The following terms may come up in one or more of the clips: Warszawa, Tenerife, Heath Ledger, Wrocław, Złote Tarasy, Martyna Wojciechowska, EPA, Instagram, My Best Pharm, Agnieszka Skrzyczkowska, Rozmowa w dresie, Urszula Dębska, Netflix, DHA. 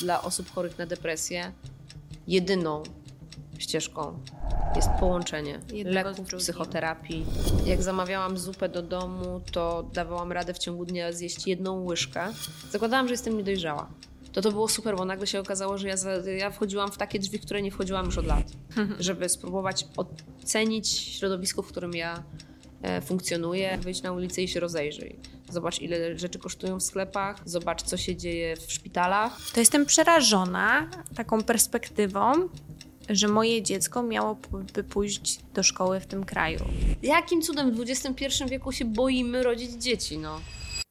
Dla osób chorych na depresję jedyną ścieżką jest połączenie leków, psychoterapii. Jak zamawiałam zupę do domu, to dawałam radę w ciągu dnia zjeść jedną łyżkę. Zakładałam, że jestem niedojrzała. To było super, bo nagle się okazało, że ja wchodziłam w takie drzwi, które nie wchodziłam już od lat, żeby spróbować ocenić środowisko, w którym ja funkcjonuję. Wyjdź na ulicę i się rozejrzyj. Zobacz, ile rzeczy kosztują w sklepach, zobacz, co się dzieje w szpitalach. To jestem przerażona taką perspektywą, że moje dziecko miałoby pójść do szkoły w tym kraju. Jakim cudem w XXI wieku się boimy rodzić dzieci, no?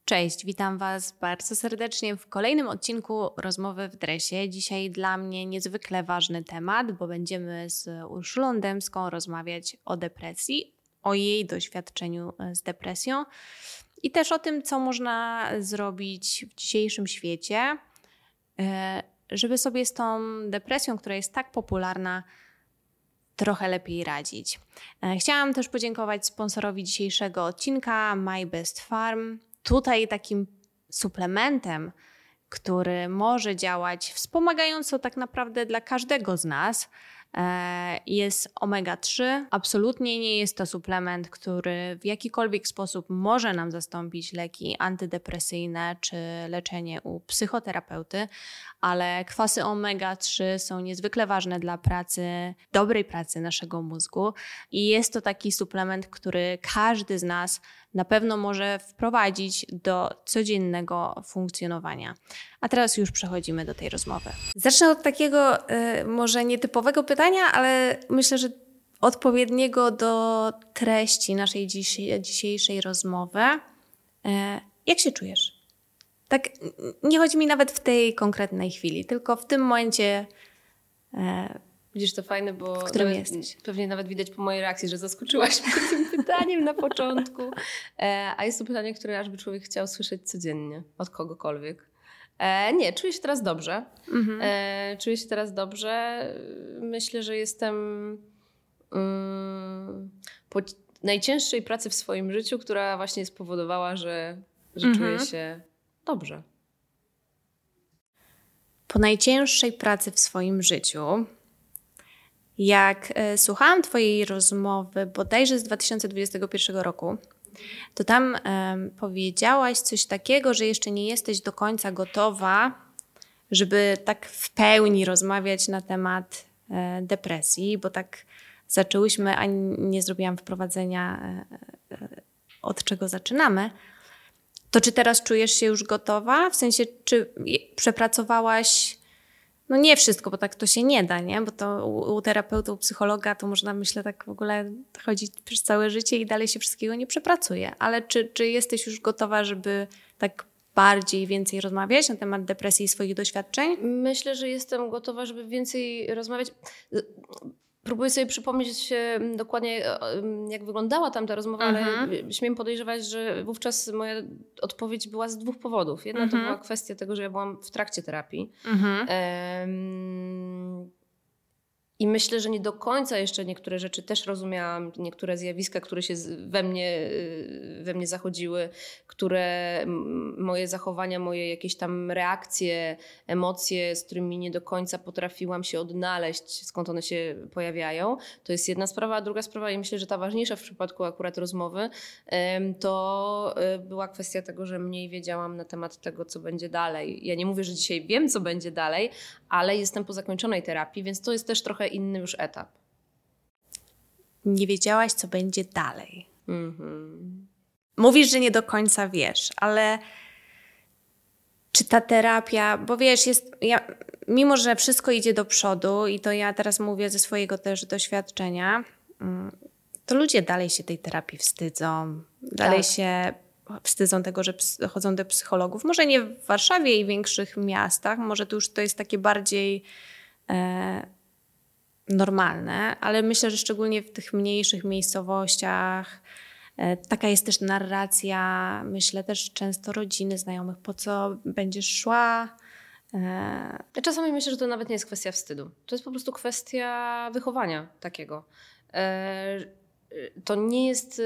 Cześć, witam Was bardzo serdecznie w kolejnym odcinku Rozmowy w dresie. Dzisiaj dla mnie niezwykle ważny temat, bo będziemy z Urszulą Dębską rozmawiać o depresji, o jej doświadczeniu z depresją i też o tym, co można zrobić w dzisiejszym świecie, żeby sobie z tą depresją, która jest tak popularna, trochę lepiej radzić. Chciałam też podziękować sponsorowi dzisiejszego odcinka, My Best Pharm. Tutaj takim suplementem, który może działać wspomagająco tak naprawdę dla każdego z nas, jest omega-3. Absolutnie nie jest to suplement, który w jakikolwiek sposób może nam zastąpić leki antydepresyjne czy leczenie u psychoterapeuty, ale kwasy omega-3 są niezwykle ważne dla dobrej pracy naszego mózgu i jest to taki suplement, który każdy z nas na pewno może wprowadzić do codziennego funkcjonowania. A teraz już przechodzimy do tej rozmowy. Zacznę od takiego może nietypowego pytania, ale myślę, że odpowiedniego do treści naszej dzisiejszej rozmowy. Jak się czujesz? Tak, nie chodzi mi nawet w tej konkretnej chwili, tylko w tym momencie, widzisz, to fajne, bo w którym jesteś. Pewnie nawet widać po mojej reakcji, że zaskoczyłaś mnie tym pytaniem na początku. A jest to pytanie, które aż by człowiek chciał słyszeć codziennie od kogokolwiek. Nie, czuję się teraz dobrze. Mhm. Czuję się teraz dobrze. Myślę, że jestem po najcięższej pracy w swoim życiu, która właśnie spowodowała, że czuję się dobrze. Po najcięższej pracy w swoim życiu. Jak słuchałam Twojej rozmowy bodajże z 2021 roku, to tam powiedziałaś coś takiego, że jeszcze nie jesteś do końca gotowa, żeby tak w pełni rozmawiać na temat depresji, bo tak zaczęłyśmy, a nie zrobiłam wprowadzenia, od czego zaczynamy. To czy teraz czujesz się już gotowa? W sensie, czy przepracowałaś... No nie wszystko, bo tak to się nie da, nie? Bo to u terapeuty, u psychologa to można, myślę, tak w ogóle chodzić przez całe życie i dalej się wszystkiego nie przepracuje. Ale czy jesteś już gotowa, żeby tak bardziej, więcej rozmawiać na temat depresji i swoich doświadczeń? Myślę, że jestem gotowa, żeby więcej rozmawiać. Próbuję sobie przypomnieć dokładnie, jak wyglądała tam ta rozmowa, ale śmiem podejrzewać, że wówczas moja odpowiedź była z dwóch powodów. Jedna to była kwestia tego, że ja byłam w trakcie terapii. I myślę, że nie do końca jeszcze niektóre rzeczy też rozumiałam, niektóre zjawiska, które się we mnie zachodziły, które moje zachowania, moje jakieś tam reakcje, emocje, z którymi nie do końca potrafiłam się odnaleźć, skąd one się pojawiają. To jest jedna sprawa, a druga sprawa, i myślę, że ta ważniejsza w przypadku akurat rozmowy, to była kwestia tego, że mniej wiedziałam na temat tego, co będzie dalej. Ja nie mówię, że dzisiaj wiem, co będzie dalej, ale jestem po zakończonej terapii, więc to jest też trochę inny już etap. Nie wiedziałaś, co będzie dalej. Mówisz, że nie do końca wiesz, ale czy ta terapia, bo wiesz, mimo że wszystko idzie do przodu i to ja teraz mówię ze swojego też doświadczenia, to ludzie dalej się tej terapii wstydzą. Dalej się wstydzą tego, że chodzą do psychologów. Może nie w Warszawie i większych miastach, może to już to jest takie bardziej... normalne, ale myślę, że szczególnie w tych mniejszych miejscowościach taka jest też narracja, myślę też często rodziny, znajomych, po co będziesz szła. Czasami myślę, że to nawet nie jest kwestia wstydu. To jest po prostu kwestia wychowania takiego. To nie jest...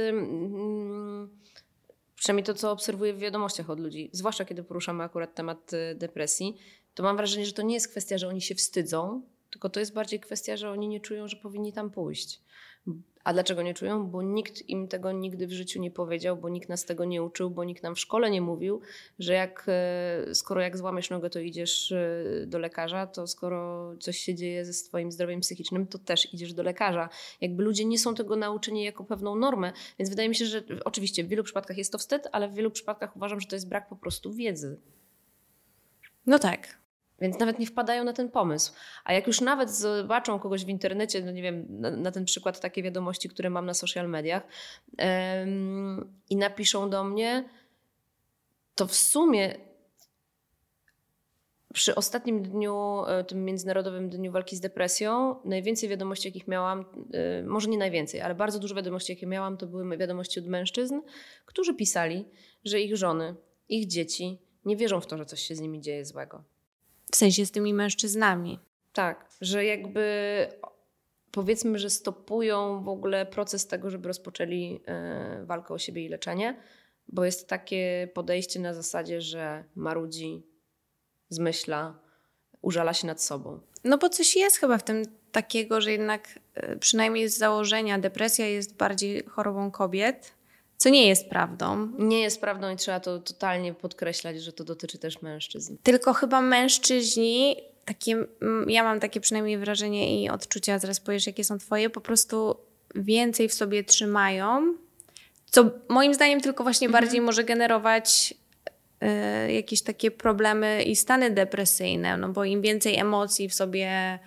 Przynajmniej to, co obserwuję w wiadomościach od ludzi, zwłaszcza kiedy poruszamy akurat temat depresji, to mam wrażenie, że to nie jest kwestia, że oni się wstydzą, tylko to jest bardziej kwestia, że oni nie czują, że powinni tam pójść. A dlaczego nie czują? Bo nikt im tego nigdy w życiu nie powiedział, bo nikt nas tego nie uczył, bo nikt nam w szkole nie mówił, że skoro złamiesz nogę, to idziesz do lekarza, to skoro coś się dzieje ze swoim zdrowiem psychicznym, to też idziesz do lekarza. Jakby ludzie nie są tego nauczeni jako pewną normę, więc wydaje mi się, że oczywiście w wielu przypadkach jest to wstyd, ale w wielu przypadkach uważam, że to jest brak po prostu wiedzy. No tak. Więc nawet nie wpadają na ten pomysł. A jak już nawet zobaczą kogoś w internecie, no nie wiem, na ten przykład takie wiadomości, które mam na social mediach i napiszą do mnie, to w sumie przy ostatnim dniu, tym Międzynarodowym Dniu Walki z Depresją, najwięcej wiadomości, jakich miałam, może nie najwięcej, ale bardzo dużo wiadomości, jakie miałam, to były wiadomości od mężczyzn, którzy pisali, że ich żony, ich dzieci nie wierzą w to, że coś się z nimi dzieje złego. W sensie z tymi mężczyznami. Tak, że jakby powiedzmy, że stopują w ogóle proces tego, żeby rozpoczęli walkę o siebie i leczenie, bo jest takie podejście na zasadzie, że marudzi, zmyśla, użala się nad sobą. No bo coś jest chyba w tym takiego, że jednak przynajmniej z założenia depresja jest bardziej chorobą kobiet, co nie jest prawdą. Nie jest prawdą i trzeba to totalnie podkreślać, że to dotyczy też mężczyzn. Tylko chyba mężczyźni, ja mam takie przynajmniej wrażenie i odczucia, zaraz powiesz jakie są twoje, po prostu więcej w sobie trzymają, co moim zdaniem tylko właśnie bardziej może generować jakieś takie problemy i stany depresyjne, no bo im więcej emocji w sobie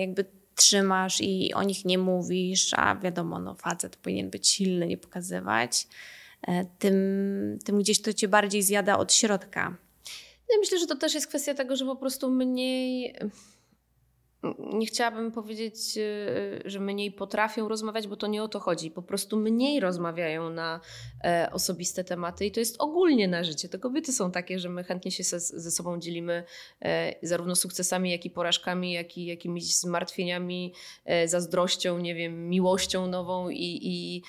jakby trzymasz i o nich nie mówisz, a wiadomo, no facet powinien być silny, nie pokazywać, tym gdzieś to cię bardziej zjada od środka. Ja myślę, że to też jest kwestia tego, że po prostu mniej, nie chciałabym powiedzieć, że mniej potrafią rozmawiać, bo to nie o to chodzi, po prostu mniej rozmawiają na osobiste tematy i to jest ogólnie na życie. Te kobiety są takie, że my chętnie się ze sobą dzielimy zarówno sukcesami, jak i porażkami, jak i jakimiś zmartwieniami, zazdrością, nie wiem, miłością nową i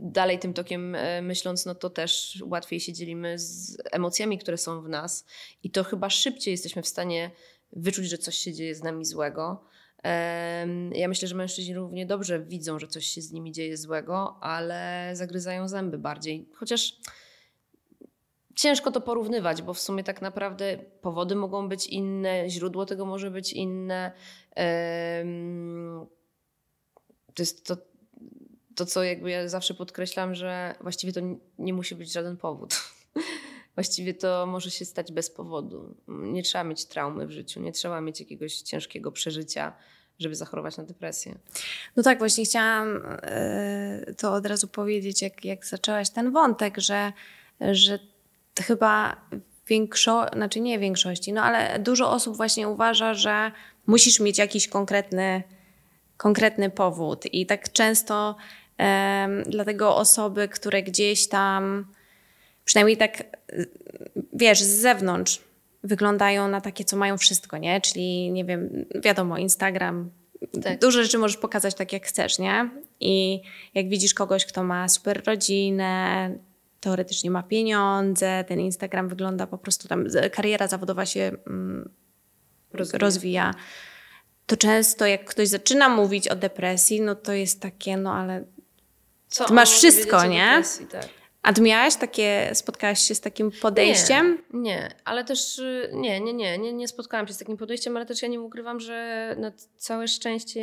dalej tym tokiem myśląc, no to też łatwiej się dzielimy z emocjami, które są w nas i to chyba szybciej jesteśmy w stanie wyczuć, że coś się dzieje z nami złego. Ja myślę, że mężczyźni równie dobrze widzą, że coś się z nimi dzieje złego, ale zagryzają zęby bardziej. Chociaż ciężko to porównywać, bo w sumie tak naprawdę powody mogą być inne, źródło tego może być inne. To jest to co jakby ja zawsze podkreślam, że właściwie to nie musi być żaden powód. Właściwie to może się stać bez powodu. Nie trzeba mieć traumy w życiu, nie trzeba mieć jakiegoś ciężkiego przeżycia, żeby zachorować na depresję. No tak, właśnie chciałam to od razu powiedzieć, jak zaczęłaś ten wątek, że chyba ale dużo osób właśnie uważa, że musisz mieć jakiś konkretny powód. I tak często dlatego osoby, które gdzieś tam przynajmniej tak, wiesz, z zewnątrz wyglądają na takie, co mają wszystko, nie? Czyli, nie wiem, wiadomo, Instagram, tak. Dużo rzeczy możesz pokazać tak, jak chcesz, nie? I jak widzisz kogoś, kto ma super rodzinę, teoretycznie ma pieniądze, ten Instagram wygląda po prostu tam, kariera zawodowa się rozwija. To często, jak ktoś zaczyna mówić o depresji, no to jest takie, no ale co, ty masz wszystko, nie? Depresji, tak. A ty miałaś spotkałaś się z takim podejściem? Nie, ale też nie spotkałam się z takim podejściem, ale też ja nie ukrywam, że na całe szczęście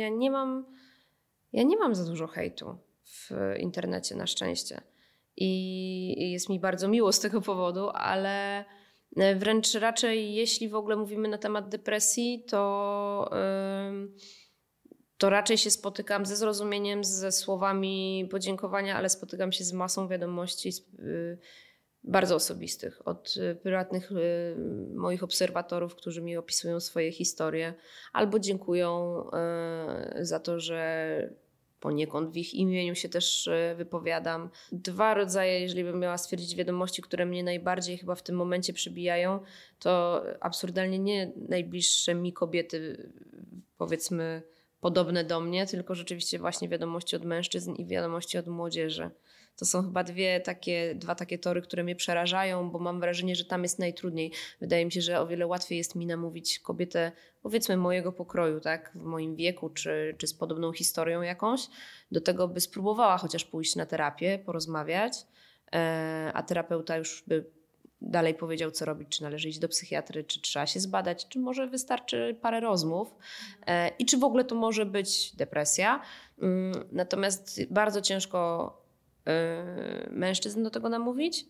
ja nie mam za dużo hejtu w internecie na szczęście. I jest mi bardzo miło z tego powodu, ale wręcz raczej jeśli w ogóle mówimy na temat depresji, to raczej się spotykam ze zrozumieniem, ze słowami podziękowania, ale spotykam się z masą wiadomości bardzo osobistych od prywatnych moich obserwatorów, którzy mi opisują swoje historie albo dziękują za to, że poniekąd w ich imieniu się też wypowiadam. Dwa rodzaje, jeżeli bym miała stwierdzić wiadomości, które mnie najbardziej chyba w tym momencie przybijają, to absurdalnie nie najbliższe mi kobiety, powiedzmy, podobne do mnie, tylko rzeczywiście właśnie wiadomości od mężczyzn i wiadomości od młodzieży. To są chyba dwa takie tory, które mnie przerażają, bo mam wrażenie, że tam jest najtrudniej. Wydaje mi się, że o wiele łatwiej jest mi namówić kobietę, powiedzmy mojego pokroju, tak, w moim wieku, czy z podobną historią jakąś, do tego, by spróbowała chociaż pójść na terapię, porozmawiać, a terapeuta już by dalej powiedział, co robić, czy należy iść do psychiatry, czy trzeba się zbadać, czy może wystarczy parę rozmów i czy w ogóle to może być depresja. Natomiast bardzo ciężko mężczyzn do tego namówić,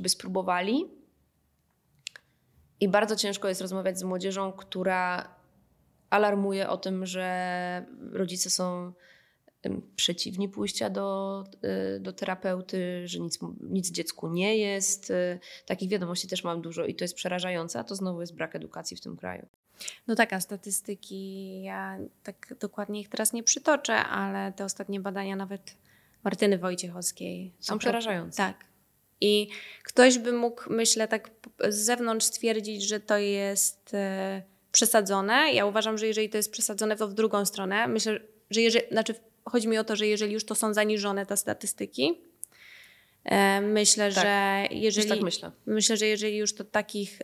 by spróbowali, i bardzo ciężko jest rozmawiać z młodzieżą, która alarmuje o tym, że rodzice są przeciwni pójścia do terapeuty, że nic dziecku nie jest. Takich wiadomości też mam dużo i to jest przerażające, a to znowu jest brak edukacji w tym kraju. No tak, a statystyki, ja tak dokładnie ich teraz nie przytoczę, ale te ostatnie badania nawet Martyny Wojciechowskiej są przerażające. Tak. I ktoś by mógł, myślę, tak z zewnątrz stwierdzić, że to jest przesadzone. Ja uważam, że jeżeli to jest przesadzone, to w drugą stronę. Myślę, że chodzi mi o to, że jeżeli już to są zaniżone te statystyki, myślę, że jeżeli już to takich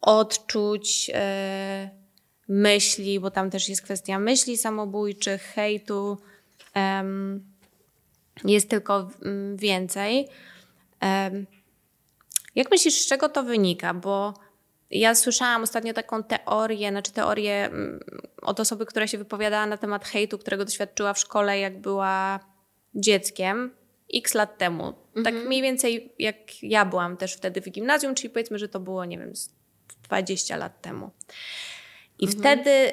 odczuć, myśli, bo tam też jest kwestia myśli samobójczych, hejtu, jest tylko więcej. Jak myślisz, z czego to wynika? Bo ja słyszałam ostatnio taką teorię od osoby, która się wypowiadała na temat hejtu, którego doświadczyła w szkole, jak była dzieckiem, x lat temu. Mhm. Tak mniej więcej jak ja byłam też wtedy w gimnazjum, czyli powiedzmy, że to było, nie wiem, 20 lat temu. I wtedy,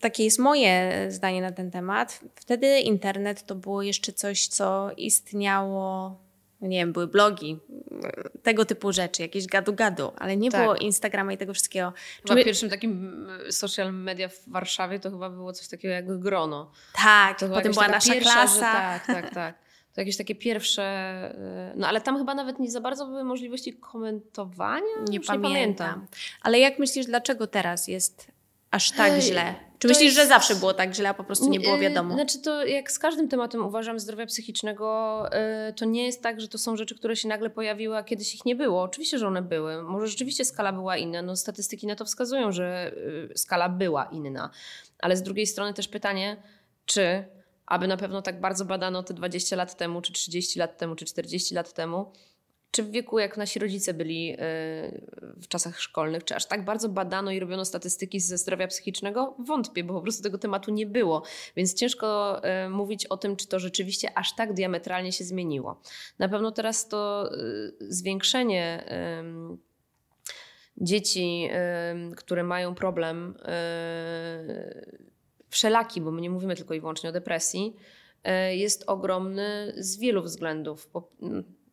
takie jest moje zdanie na ten temat, wtedy internet to było jeszcze coś, co istniało, nie wiem, były blogi, tego typu rzeczy, jakieś gadu-gadu, ale nie było Instagrama i tego wszystkiego. Chyba pierwszym takim social media w Warszawie to chyba było coś takiego jak Grono. Tak, to potem była nasza klasa. Tak. To jakieś takie pierwsze... No ale tam chyba nawet nie za bardzo były możliwości komentowania? Nie pamiętam. Ale jak myślisz, dlaczego teraz jest aż tak źle? Czy myślisz, że zawsze było tak źle, a po prostu nie było wiadomo? Znaczy to jak z każdym tematem, uważam, zdrowia psychicznego, to nie jest tak, że to są rzeczy, które się nagle pojawiły, a kiedyś ich nie było. Oczywiście, że one były. Może rzeczywiście skala była inna. No, statystyki na to wskazują, że skala była inna. Ale z drugiej strony też pytanie, czy... aby na pewno tak bardzo badano te 20 lat temu, czy 30 lat temu, czy 40 lat temu, czy w wieku jak nasi rodzice byli w czasach szkolnych, czy aż tak bardzo badano i robiono statystyki ze zdrowia psychicznego? Wątpię, bo po prostu tego tematu nie było. Więc ciężko mówić o tym, czy to rzeczywiście aż tak diametralnie się zmieniło. Na pewno teraz to zwiększenie dzieci, które mają problem wszelaki, bo my nie mówimy tylko i wyłącznie o depresji, jest ogromny z wielu względów.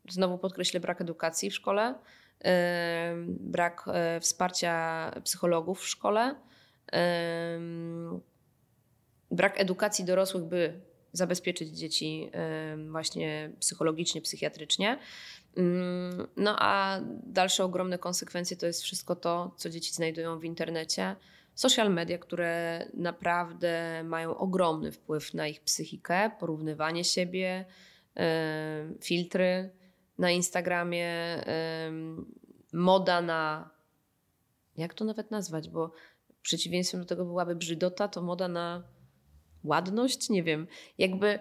Znowu podkreślę brak edukacji w szkole, brak wsparcia psychologów w szkole, brak edukacji dorosłych, by zabezpieczyć dzieci właśnie psychologicznie, psychiatrycznie. No a dalsze ogromne konsekwencje to jest wszystko to, co dzieci znajdują w internecie, social media, które naprawdę mają ogromny wpływ na ich psychikę, porównywanie siebie, filtry na Instagramie, moda na, jak to nawet nazwać, bo przeciwieństwem do tego byłaby brzydota, to moda na ładność, nie wiem, jakby...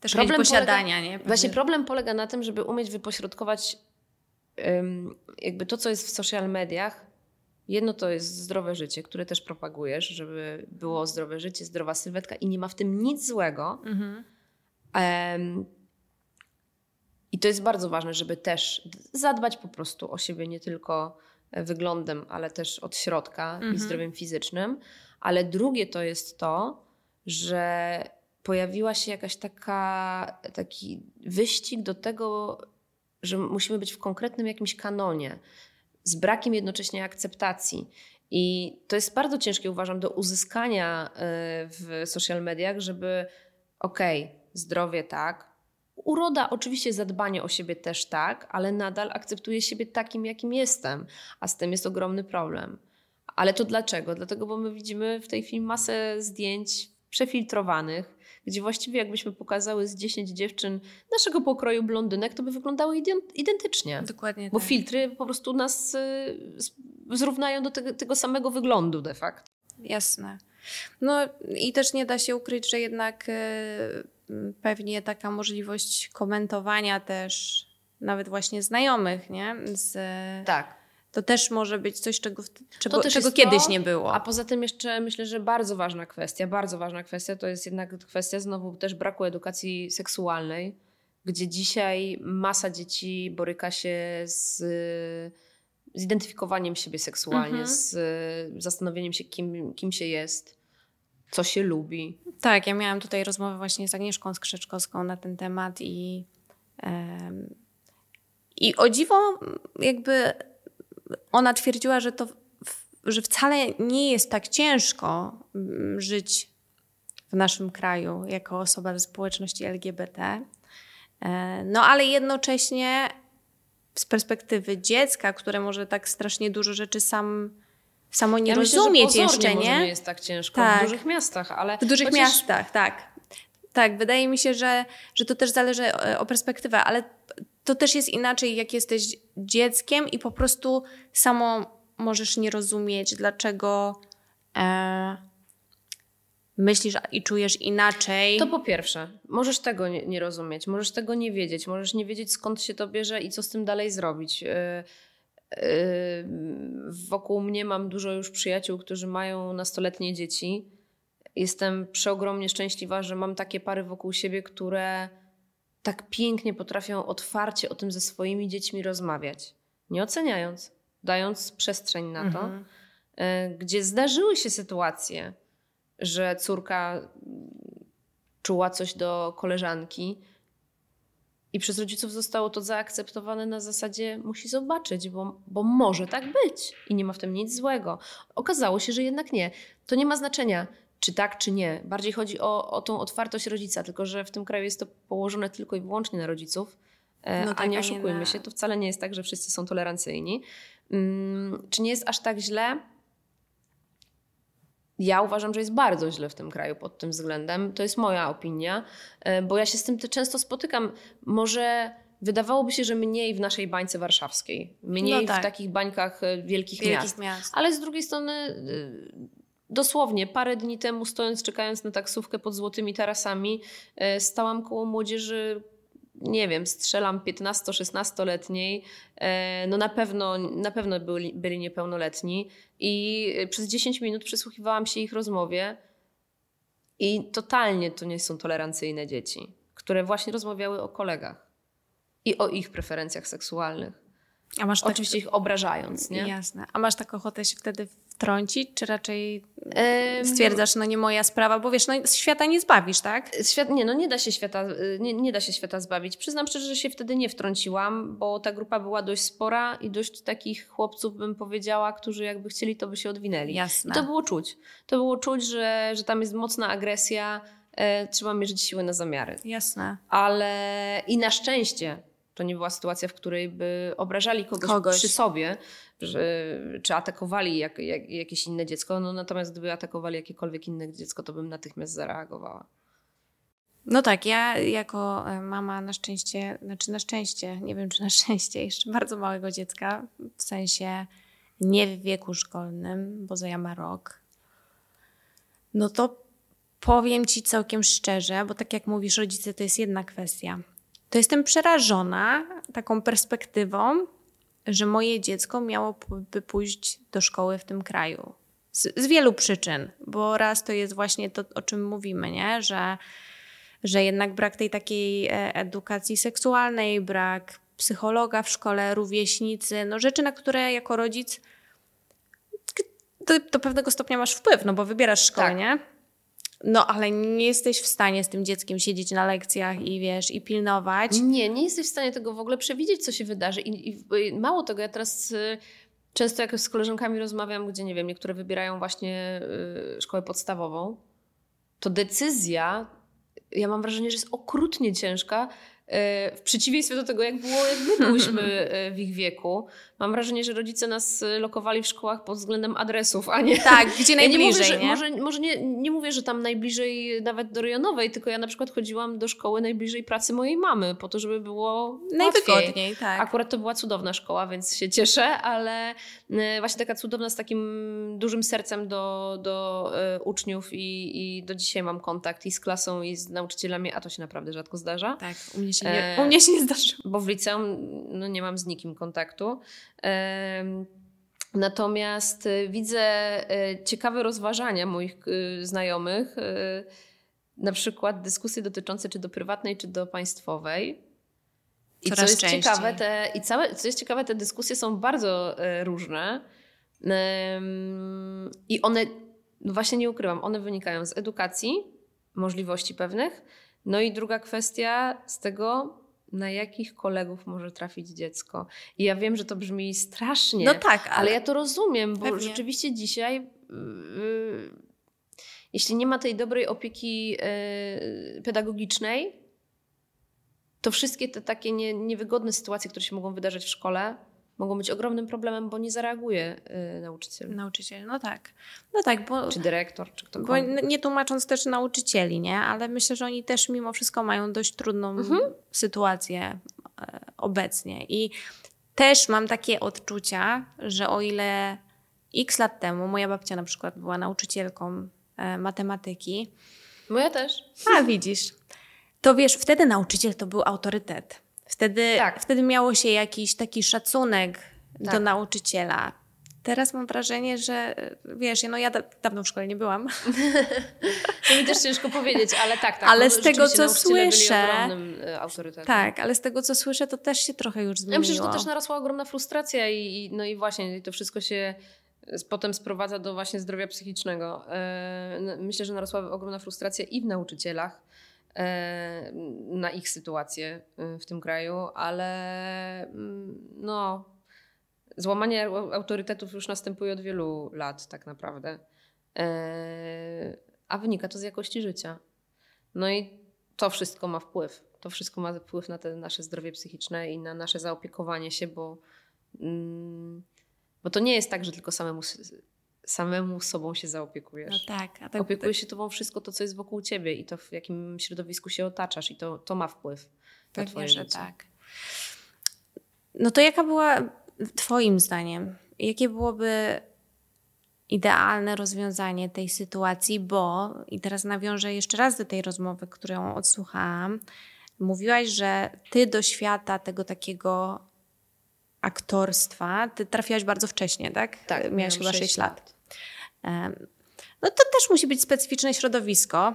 Też problem posiadania, nie? Właśnie problem polega na tym, żeby umieć wypośrodkować jakby to, co jest w social mediach. Jedno to jest zdrowe życie, które też propagujesz, żeby było zdrowe życie, zdrowa sylwetka i nie ma w tym nic złego. Mhm. I to jest bardzo ważne, żeby też zadbać po prostu o siebie nie tylko wyglądem, ale też od środka i zdrowiem fizycznym. Ale drugie to jest to, że pojawiła się jakaś taki wyścig do tego, że musimy być w konkretnym jakimś kanonie, z brakiem jednocześnie akceptacji. I to jest bardzo ciężkie, uważam, do uzyskania w social mediach, żeby zdrowie tak, uroda oczywiście, zadbanie o siebie też tak, ale nadal akceptuję siebie takim, jakim jestem, a z tym jest ogromny problem. Ale to dlaczego? Dlatego, bo my widzimy w tej chwili masę zdjęć przefiltrowanych, gdzie właściwie jakbyśmy pokazały z 10 dziewczyn naszego pokroju blondynek, to by wyglądały identycznie. Dokładnie. Bo tak. Filtry po prostu nas zrównają do tego samego wyglądu de facto. Jasne. No i też nie da się ukryć, że jednak pewnie taka możliwość komentowania też nawet właśnie znajomych, nie? Tak. To też może być coś, czego kiedyś nie było. A poza tym jeszcze myślę, że bardzo ważna kwestia to jest jednak kwestia znowu też braku edukacji seksualnej, gdzie dzisiaj masa dzieci boryka się z identyfikowaniem siebie seksualnie, z zastanowieniem się, kim się jest, co się lubi. Tak, ja miałam tutaj rozmowę właśnie z Agnieszką Skrzyczkowską na ten temat i o dziwo jakby ona twierdziła, że wcale nie jest tak ciężko żyć w naszym kraju jako osoba z społeczności LGBT, no ale jednocześnie z perspektywy dziecka, które może tak strasznie dużo rzeczy samo nie rozumieć jeszcze, nie? Może nie jest tak ciężko tak. w dużych miastach, ale... W dużych miastach, tak. Tak, wydaje mi się, że to też zależy o perspektywę, ale to też jest inaczej, jak jesteś dzieckiem i po prostu samo możesz nie rozumieć, dlaczego myślisz i czujesz inaczej. To po pierwsze, możesz tego nie rozumieć, możesz tego nie wiedzieć, możesz nie wiedzieć, skąd się to bierze i co z tym dalej zrobić. Wokół mnie mam dużo już przyjaciół, którzy mają nastoletnie dzieci. Jestem przeogromnie szczęśliwa, że mam takie pary wokół siebie, które tak pięknie potrafią otwarcie o tym ze swoimi dziećmi rozmawiać. Nie oceniając, dając przestrzeń na to, gdzie zdarzyły się sytuacje, że córka czuła coś do koleżanki i przez rodziców zostało to zaakceptowane na zasadzie musi zobaczyć, bo może tak być i nie ma w tym nic złego. Okazało się, że jednak nie. To nie ma znaczenia, czy tak, czy nie. Bardziej chodzi o tą otwartość rodzica, tylko że w tym kraju jest to położone tylko i wyłącznie na rodziców, no tak, a nie oszukujmy się, to wcale nie jest tak, że wszyscy są tolerancyjni. Czy nie jest aż tak źle? Ja uważam, że jest bardzo źle w tym kraju pod tym względem. To jest moja opinia, bo ja się z tym często spotykam. Może wydawałoby się, że mniej w naszej bańce warszawskiej, mniej w takich bańkach wielkich miast. Ale z drugiej strony... Dosłownie parę dni temu, czekając na taksówkę pod Złotymi Tarasami, stałam koło młodzieży, nie wiem, strzelam 15-16-letniej, no na pewno byli niepełnoletni i przez 10 minut przysłuchiwałam się ich rozmowie i totalnie to nie są tolerancyjne dzieci, które właśnie rozmawiały o kolegach i o ich preferencjach seksualnych. A masz oczywiście ich obrażając, nie? Jasne. A masz taką ochotę się wtedy wtrącić, czy raczej stwierdzasz, no nie moja sprawa, bo wiesz, no świata nie zbawisz, tak? Nie da się świata zbawić. Przyznam szczerze, że się wtedy nie wtrąciłam, bo ta grupa była dość spora i dość takich chłopców, bym powiedziała, którzy jakby chcieli, to by się odwinęli. Jasne. I to było czuć. Że tam jest mocna agresja, trzeba mierzyć siły na zamiary. Jasne. Ale i na szczęście... To nie była sytuacja, w której by obrażali kogoś. Przy sobie, czy atakowali jakieś inne dziecko. No natomiast gdyby atakowali jakiekolwiek inne dziecko, to bym natychmiast zareagowała. No tak, ja jako mama na szczęście, jeszcze bardzo małego dziecka, w sensie nie w wieku szkolnym, bo Zoja ma rok, no to powiem ci całkiem szczerze, bo tak jak mówisz, rodzice to jest jedna kwestia. To jestem przerażona taką perspektywą, że moje dziecko miałoby pójść do szkoły w tym kraju. Z wielu przyczyn, bo raz to jest właśnie to, o czym mówimy, nie? Że jednak brak tej takiej edukacji seksualnej, brak psychologa w szkole, rówieśnicy, no rzeczy, na które jako rodzic do pewnego stopnia masz wpływ, no bo wybierasz szkołę, tak. nie? No, ale nie jesteś w stanie z tym dzieckiem siedzieć na lekcjach i wiesz, i pilnować. Nie jesteś w stanie tego w ogóle przewidzieć, co się wydarzy. I mało tego, ja teraz często jak z koleżankami rozmawiam, gdzie nie wiem, niektóre wybierają właśnie szkołę podstawową, to decyzja, ja mam wrażenie, że jest okrutnie ciężka, W przeciwieństwie do tego, jak było, jak my byłyśmy w ich wieku, mam wrażenie, że rodzice nas lokowali w szkołach pod względem adresów, a nie... Tak, gdzie najbliżej, ja nie? Mówię, że, nie mówię, że tam najbliżej nawet do rejonowej, tylko ja na przykład chodziłam do szkoły najbliżej pracy mojej mamy, po to, żeby było najwygodniej. Tak. Akurat to była cudowna szkoła, więc się cieszę, ale właśnie taka cudowna, z takim dużym sercem do uczniów i do dzisiaj mam kontakt i z klasą, i z nauczycielami, a to się naprawdę rzadko zdarza. Tak, u mnie się nie zdarza. Bo w liceum nie mam z nikim kontaktu. Natomiast widzę ciekawe rozważania moich znajomych, na przykład dyskusje dotyczące czy do prywatnej, czy do państwowej. Co jest ciekawe, te dyskusje są bardzo różne i one, właśnie nie ukrywam, one wynikają z edukacji, możliwości pewnych. No i druga kwestia z tego, na jakich kolegów może trafić dziecko. I ja wiem, że to brzmi strasznie, no tak, ale ja to rozumiem, bo pewnie. Rzeczywiście dzisiaj, jeśli nie ma tej dobrej opieki pedagogicznej, to wszystkie te takie niewygodne sytuacje, które się mogą wydarzyć w szkole, mogą być ogromnym problemem, bo nie zareaguje nauczyciel. Nauczyciel, no tak, bo, czy dyrektor, czy ktokolwiek. Bo nie tłumacząc też nauczycieli, nie? Ale myślę, że oni też mimo wszystko mają dość trudną sytuację obecnie. I też mam takie odczucia, że o ile x lat temu moja babcia na przykład była nauczycielką matematyki. Moja też. A widzisz. To wiesz, wtedy nauczyciel to był autorytet. Wtedy miało się jakiś taki szacunek do nauczyciela. Teraz mam wrażenie, że wiesz, no ja dawno w szkole nie byłam. To mi też ciężko powiedzieć, ale tak. Ale z tego, co słyszę, ale z tego, co słyszę, to też się trochę już zmieniło. Ja myślę, że to też narosła ogromna frustracja i właśnie to wszystko się potem sprowadza do właśnie zdrowia psychicznego. Myślę, że narosła ogromna frustracja i w nauczycielach, na ich sytuację w tym kraju, ale złamanie autorytetów już następuje od wielu lat tak naprawdę, a wynika to z jakości życia. No i to wszystko ma wpływ. To wszystko ma wpływ na te nasze zdrowie psychiczne i na nasze zaopiekowanie się, bo to nie jest tak, że tylko samemu sobą się zaopiekujesz. No tak, a tak, opiekuje się tobą wszystko to, co jest wokół ciebie i to, w jakim środowisku się otaczasz, i to ma wpływ na twoje życie. Tak. No to jaka była twoim zdaniem? Jakie byłoby idealne rozwiązanie tej sytuacji? Bo, i teraz nawiążę jeszcze raz do tej rozmowy, którą odsłuchałam, mówiłaś, że ty do świata tego takiego aktorstwa ty trafiłaś bardzo wcześnie, tak? Tak. Miałaś chyba 6 lat. No to też musi być specyficzne środowisko,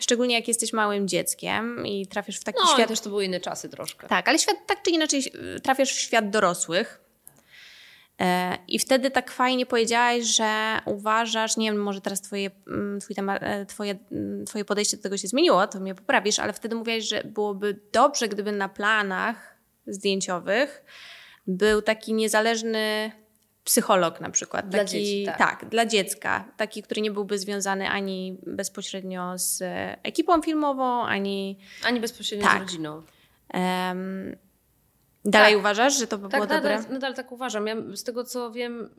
szczególnie jak jesteś małym dzieckiem i trafisz w taki świat... No, też to były inne czasy troszkę. Tak, ale świat, tak czy inaczej trafiasz w świat dorosłych i wtedy tak fajnie powiedziałaś, że uważasz, nie wiem, może teraz twoje podejście do tego się zmieniło, to mnie poprawisz, ale wtedy mówiłaś, że byłoby dobrze, gdyby na planach zdjęciowych był taki niezależny psycholog na przykład. Dla dzieci, tak, dla dziecka. Taki, który nie byłby związany ani bezpośrednio z ekipą filmową, ani bezpośrednio z rodziną. Dalej uważasz, że to by było dobre? Tak, nadal tak uważam. Ja, z tego co wiem,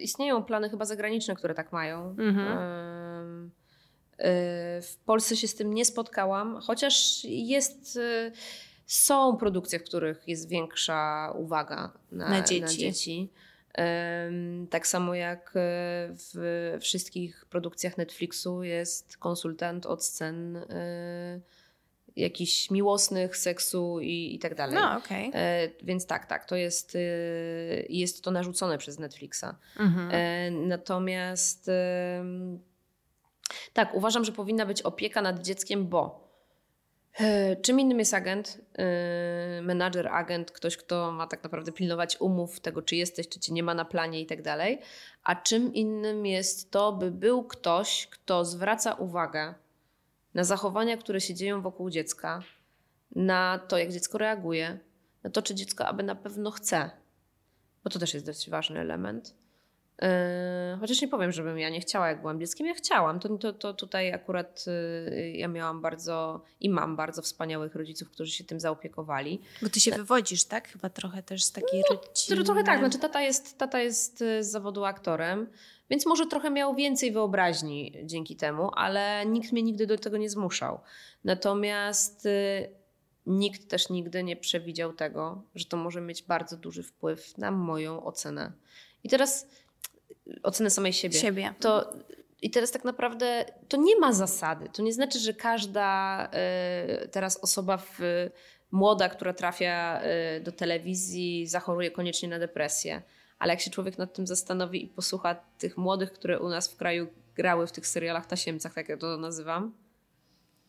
istnieją plany chyba zagraniczne, które tak mają. Mhm. W Polsce się z tym nie spotkałam, chociaż są produkcje, w których jest większa uwaga na dzieci. Tak samo jak w wszystkich produkcjach Netflixu jest konsultant od scen jakichś miłosnych, seksu i tak dalej. No, okay. Więc tak, to jest to narzucone przez Netflixa. Mhm. Natomiast tak, uważam, że powinna być opieka nad dzieckiem, bo czym innym jest agent, menadżer, agent, ktoś, kto ma tak naprawdę pilnować umów, tego czy jesteś, czy cię nie ma na planie i tak dalej, a czym innym jest to, by był ktoś, kto zwraca uwagę na zachowania, które się dzieją wokół dziecka, na to, jak dziecko reaguje, na to, czy dziecko aby na pewno chce, bo to też jest dość ważny element. Chociaż nie powiem, żebym ja nie chciała, jak byłam dzieckiem. Ja chciałam. To tutaj akurat ja miałam bardzo i mam bardzo wspaniałych rodziców, którzy się tym zaopiekowali. Bo ty się wywodzisz, tak? Chyba trochę też z takiej rodziny. Trochę tak. Znaczy tata jest z zawodu aktorem, więc może trochę miał więcej wyobraźni dzięki temu, ale nikt mnie nigdy do tego nie zmuszał. Natomiast nikt też nigdy nie przewidział tego, że to może mieć bardzo duży wpływ na moją ocenę. I teraz... Ocenę samej siebie. I teraz tak naprawdę to nie ma zasady. To nie znaczy, że każda teraz osoba młoda, która trafia do telewizji, zachoruje koniecznie na depresję. Ale jak się człowiek nad tym zastanowi i posłucha tych młodych, które u nas w kraju grały w tych serialach tasiemcach, tak jak to nazywam,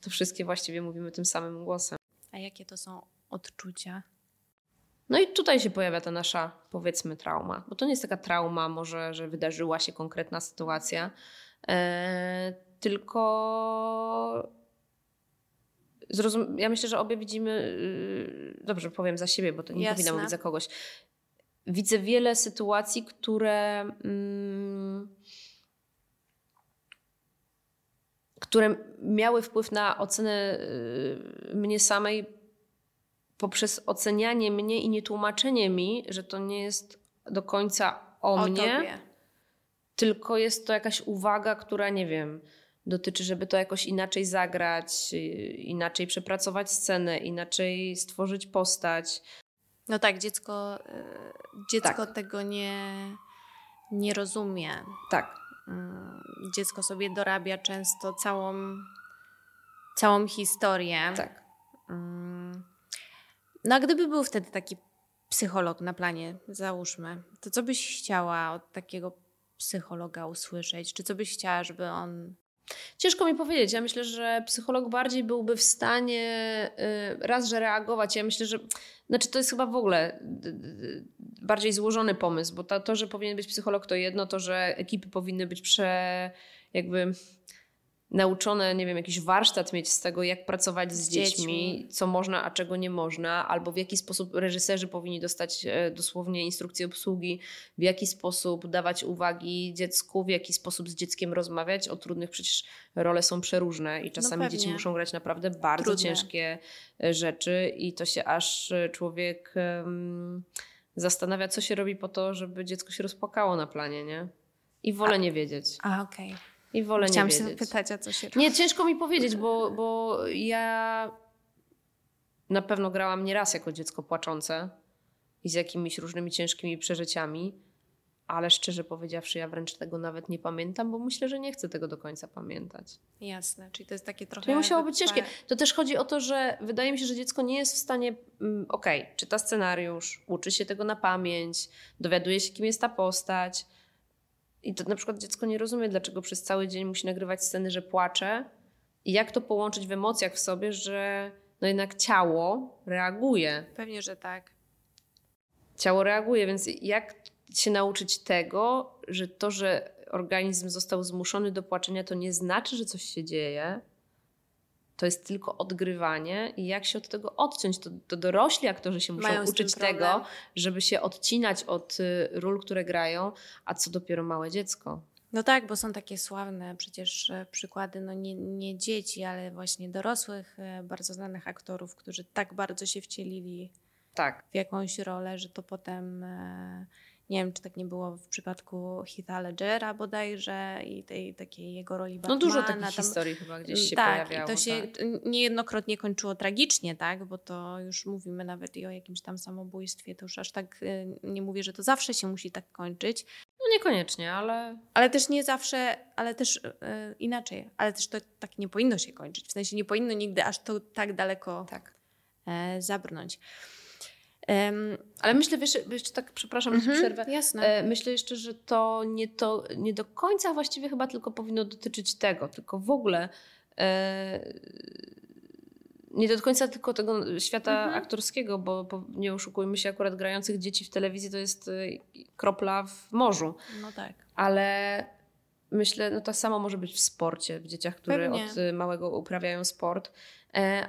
to wszystkie właściwie mówimy tym samym głosem. A jakie to są odczucia? No i tutaj się pojawia ta nasza, powiedzmy, trauma. Bo to nie jest taka trauma może, że wydarzyła się konkretna sytuacja, tylko ja myślę, że obie widzimy, dobrze powiem za siebie, bo to nie powinna mówić za kogoś. Widzę wiele sytuacji, które miały wpływ na ocenę mnie samej, poprzez ocenianie mnie i nie tłumaczenie mi, że to nie jest do końca o mnie, tobie. Tylko jest to jakaś uwaga, która, nie wiem, dotyczy, żeby to jakoś inaczej zagrać, inaczej przepracować scenę, inaczej stworzyć postać. No tak, dziecko tak. Tego nie rozumie. Tak. Dziecko sobie dorabia często całą historię. Tak. No a gdyby był wtedy taki psycholog na planie, załóżmy, to co byś chciała od takiego psychologa usłyszeć? Czy co byś chciała, żeby on... Ciężko mi powiedzieć. Ja myślę, że psycholog bardziej byłby w stanie że reagować. Ja myślę, że... Znaczy to jest chyba w ogóle bardziej złożony pomysł, bo to, że powinien być psycholog, to jedno, to, że ekipy powinny być jakby... nauczone, nie wiem, jakiś warsztat mieć z tego, jak pracować z dziećmi, co można, a czego nie można, albo w jaki sposób reżyserzy powinni dostać dosłownie instrukcję obsługi, w jaki sposób dawać uwagi dziecku, w jaki sposób z dzieckiem rozmawiać o trudnych, przecież role są przeróżne i czasami dzieci muszą grać naprawdę bardzo ciężkie rzeczy i to się aż człowiek zastanawia, co się robi po to, żeby dziecko się rozpłakało na planie, nie? I wolę nie wiedzieć. Okej. I wolę nie wiedzieć. Chciałam się zapytać, a co się robi? Nie, ciężko mi powiedzieć, bo ja na pewno grałam nieraz jako dziecko płaczące i z jakimiś różnymi ciężkimi przeżyciami, ale szczerze powiedziawszy, ja wręcz tego nawet nie pamiętam, bo myślę, że nie chcę tego do końca pamiętać. Jasne, czyli to jest takie trochę... To musiało być ciężkie. To też chodzi o to, że wydaje mi się, że dziecko nie jest w stanie... Okej, czyta scenariusz, uczy się tego na pamięć, dowiaduje się, kim jest ta postać... I to na przykład dziecko nie rozumie, dlaczego przez cały dzień musi nagrywać sceny, że płacze i jak to połączyć w emocjach w sobie, że no jednak ciało reaguje. Pewnie, że tak. Ciało reaguje, więc jak się nauczyć tego, że to, że organizm został zmuszony do płaczenia, to nie znaczy, że coś się dzieje. To jest tylko odgrywanie i jak się od tego odciąć. To dorośli aktorzy się muszą uczyć tego, żeby się odcinać od ról, które grają, a co dopiero małe dziecko. No tak, bo są takie sławne przecież przykłady, no nie dzieci, ale właśnie dorosłych, bardzo znanych aktorów, którzy tak bardzo się wcielili w jakąś rolę, że to potem, nie wiem, czy tak nie było w przypadku Heatha Ledgera bodajże i tej takiej jego roli Batmana. No dużo takich historii chyba gdzieś się pojawiało. Tak, i to się niejednokrotnie kończyło tragicznie, tak? Bo to już mówimy nawet i o jakimś tam samobójstwie. To już aż tak nie mówię, że to zawsze się musi tak kończyć. No niekoniecznie, ale... Ale też nie zawsze, ale też inaczej. Ale też to tak nie powinno się kończyć. W sensie nie powinno nigdy aż to tak daleko zabrnąć. Ale myślę, wiesz, tak, przepraszam, że przerwę. Jasne. Myślę jeszcze, że to nie do końca właściwie chyba tylko powinno dotyczyć tego, tylko w ogóle nie do końca tylko tego świata aktorskiego, bo nie oszukujmy się, akurat grających dzieci w telewizji to jest kropla w morzu. No tak. Ale Myślę, no to samo może być w sporcie, w dzieciach, które od małego uprawiają sport,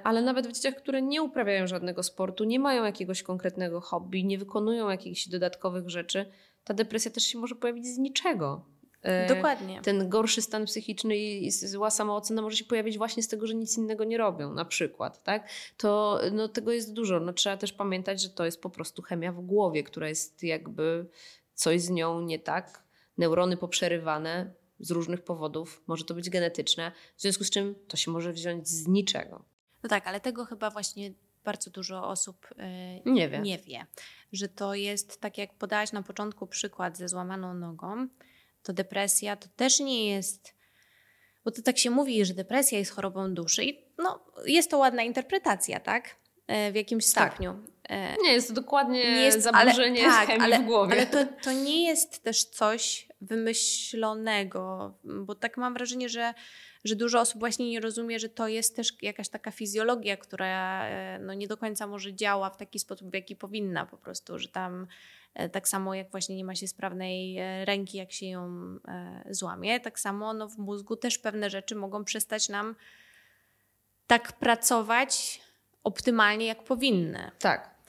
ale nawet w dzieciach, które nie uprawiają żadnego sportu, nie mają jakiegoś konkretnego hobby, nie wykonują jakichś dodatkowych rzeczy, ta depresja też się może pojawić z niczego. Dokładnie. Ten gorszy stan psychiczny i zła samoocena może się pojawić właśnie z tego, że nic innego nie robią, na przykład, tak? To no, tego jest dużo. No, trzeba też pamiętać, że to jest po prostu chemia w głowie, która jest jakby coś z nią nie tak, neurony poprzerywane z różnych powodów, może to być genetyczne, w związku z czym to się może wziąć z niczego. No tak, ale tego chyba właśnie bardzo dużo osób nie wie, że to jest, tak jak podałaś na początku przykład ze złamaną nogą, to depresja to też nie jest, bo to tak się mówi, że depresja jest chorobą duszy i no, jest to ładna interpretacja, tak? W jakimś stopniu. Tak. Nie jest to dokładnie zaburzenie chemii w głowie. Ale to nie jest też coś wymyślonego, bo tak mam wrażenie, że dużo osób właśnie nie rozumie, że to jest też jakaś taka fizjologia, która no, nie do końca może działa w taki sposób, w jaki powinna po prostu, że tam tak samo jak właśnie nie ma się sprawnej ręki, jak się ją złamie, tak samo no, w mózgu też pewne rzeczy mogą przestać nam tak pracować optymalnie, jak powinny. Tak.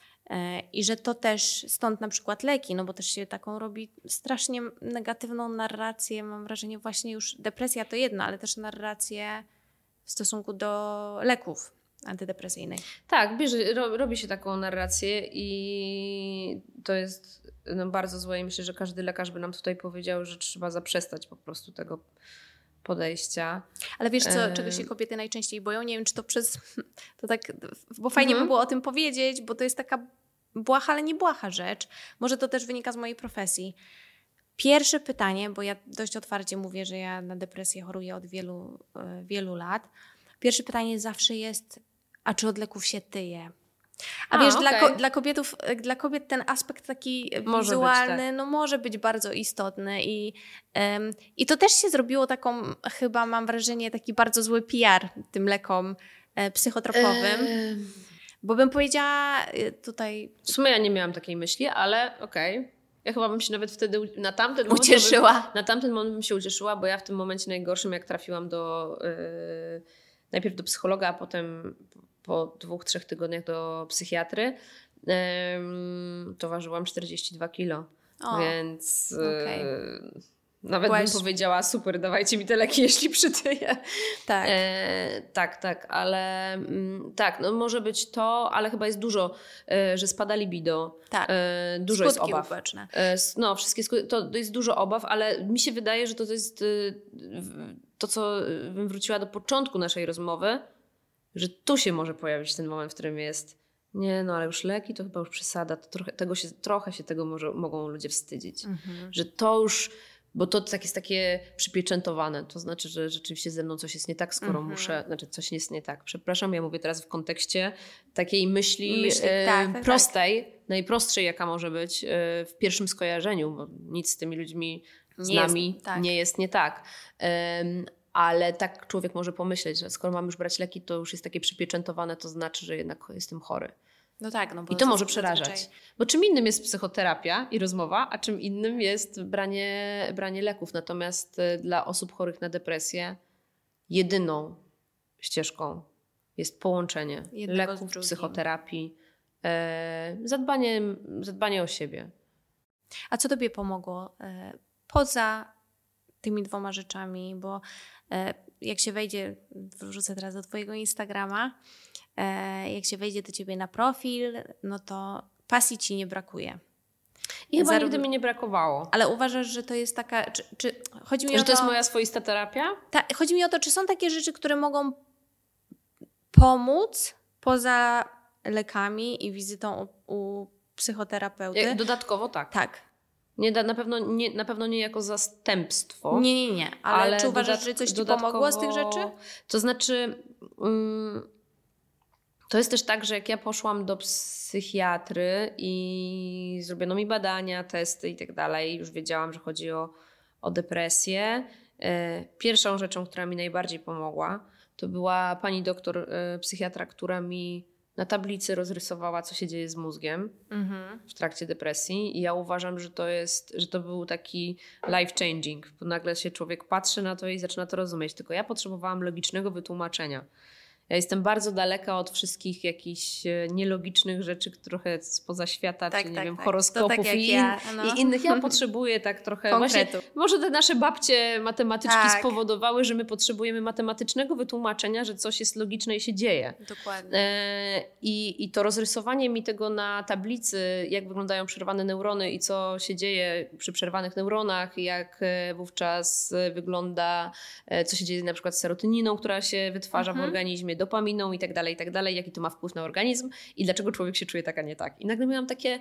I że to też stąd na przykład leki, no bo też się taką robi strasznie negatywną narrację, mam wrażenie właśnie już depresja to jedno, ale też narrację w stosunku do leków antydepresyjnej. Tak, robi się taką narrację i to jest no, bardzo złe i myślę, że każdy lekarz by nam tutaj powiedział, że trzeba zaprzestać po prostu tego podejścia. Ale wiesz co, czego się kobiety najczęściej boją? Nie wiem, czy to przez... to tak, bo fajnie by było o tym powiedzieć, bo to jest taka błaha, ale nie błaha rzecz. Może to też wynika z mojej profesji. Pierwsze pytanie, bo ja dość otwarcie mówię, że ja na depresję choruję od wielu, wielu lat. Pierwsze pytanie zawsze jest, a czy od leków się tyje? A wiesz, okay. dla kobiet ten aspekt taki może wizualny być, tak. No, może być bardzo istotny i to też się zrobiło taką, chyba mam wrażenie, taki bardzo zły PR tym lekom psychotropowym, bo bym powiedziała tutaj... W sumie ja nie miałam takiej myśli, ale okej. Ja chyba bym się nawet wtedy na tamten moment bym się ucieszyła, bo ja w tym momencie najgorszym, jak trafiłam do najpierw do psychologa, a potem po 2-3 tygodniach do psychiatry, to ważyłam 42 kilo, więc okay. Nawet bym powiedziała super, dawajcie mi te leki, jeśli przytyję. Tak, tak, ale tak, no może być to, ale chyba jest dużo, że spada libido, tak. Dużo skutki jest obaw. Uboczne. No wszystkie skutki, to jest dużo obaw, ale mi się wydaje, że to jest to, co bym wróciła do początku naszej rozmowy, że tu się może pojawić ten moment, w którym jest nie, no ale już leki to chyba już przesada, to trochę się tego mogą ludzie wstydzić, że to już, bo to tak jest takie przypieczętowane, to znaczy, że rzeczywiście ze mną coś jest nie tak, skoro muszę, znaczy coś jest nie tak, przepraszam, ja mówię teraz w kontekście takiej myśli tak, prostej, tak. Najprostszej jaka może być w pierwszym skojarzeniu, bo nic z tymi ludźmi, nie jest nie tak. Ale tak człowiek może pomyśleć, że skoro mam już brać leki, to już jest takie przypieczętowane, to znaczy, że jednak jestem chory. No tak. No bo i to może przerażać. Zazwyczaj... Bo czym innym jest psychoterapia i rozmowa, a czym innym jest branie leków. Natomiast dla osób chorych na depresję jedyną ścieżką jest połączenie jednego leków, psychoterapii, zadbanie o siebie. A co tobie pomogło poza tymi 2 rzeczami, bo jak się wejdzie, wrzucę teraz do twojego Instagrama, jak się wejdzie do ciebie na profil, no to pasji ci nie brakuje. I chyba nigdy mi nie brakowało. Ale uważasz, że to jest taka... chodzi mi o to, że to jest moja swoista terapia? Chodzi mi o to, czy są takie rzeczy, które mogą pomóc poza lekami i wizytą u psychoterapeuty? Dodatkowo tak. Tak. Na pewno nie jako zastępstwo. Nie. Ale czy uważasz, że coś ci pomogło z tych rzeczy? To znaczy, to jest też tak, że jak ja poszłam do psychiatry i zrobiono mi badania, testy i tak dalej, już wiedziałam, że chodzi o depresję. Pierwszą rzeczą, która mi najbardziej pomogła, to była pani doktor psychiatra, która mi na tablicy rozrysowała, co się dzieje z mózgiem w trakcie depresji. I ja uważam, że to był taki life changing, bo nagle się człowiek patrzy na to i zaczyna to rozumieć. Tylko ja potrzebowałam logicznego wytłumaczenia. Ja jestem bardzo daleka od wszystkich jakichś nielogicznych rzeczy, trochę spoza świata, tak, czy nie wiem, horoskopów i innych. Ja potrzebuję tak trochę właśnie, może te nasze babcie matematyczki spowodowały, że my potrzebujemy matematycznego wytłumaczenia, że coś jest logiczne i się dzieje. Dokładnie. I to rozrysowanie mi tego na tablicy, jak wyglądają przerwane neurony i co się dzieje przy przerwanych neuronach, jak wówczas wygląda, co się dzieje na przykład z serotoniną, która się wytwarza w organizmie, dopaminą i tak dalej, jaki to ma wpływ na organizm i dlaczego człowiek się czuje tak, a nie tak. I nagle miałam takie,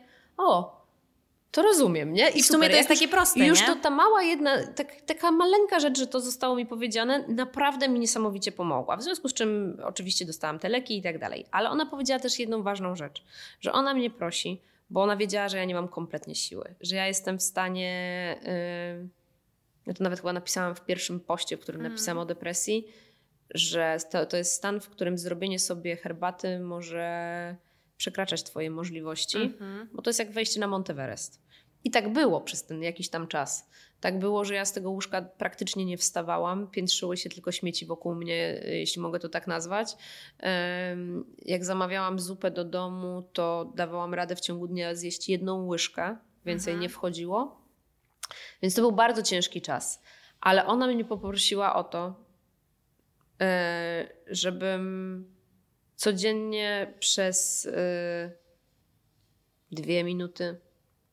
to rozumiem, nie? I w sumie to jest takie proste, już nie? To ta mała jedna, taka maleńka rzecz, że to zostało mi powiedziane, naprawdę mi niesamowicie pomogła. W związku z czym oczywiście dostałam te leki i tak dalej, ale ona powiedziała też jedną ważną rzecz, że ona mnie prosi, bo ona wiedziała, że ja nie mam kompletnie siły, że ja jestem w stanie... Ja to nawet chyba napisałam w pierwszym poście, w którym napisałam o depresji, że to jest stan, w którym zrobienie sobie herbaty może przekraczać twoje możliwości, bo to jest jak wejście na Mount Everest. I tak było przez ten jakiś tam czas. Tak było, że ja z tego łóżka praktycznie nie wstawałam, piętrzyły się tylko śmieci wokół mnie, jeśli mogę to tak nazwać. Jak zamawiałam zupę do domu, to dawałam radę w ciągu dnia zjeść jedną łyżkę, więcej nie wchodziło. Więc to był bardzo ciężki czas. Ale ona mnie poprosiła o to, żebym codziennie przez 2 minuty,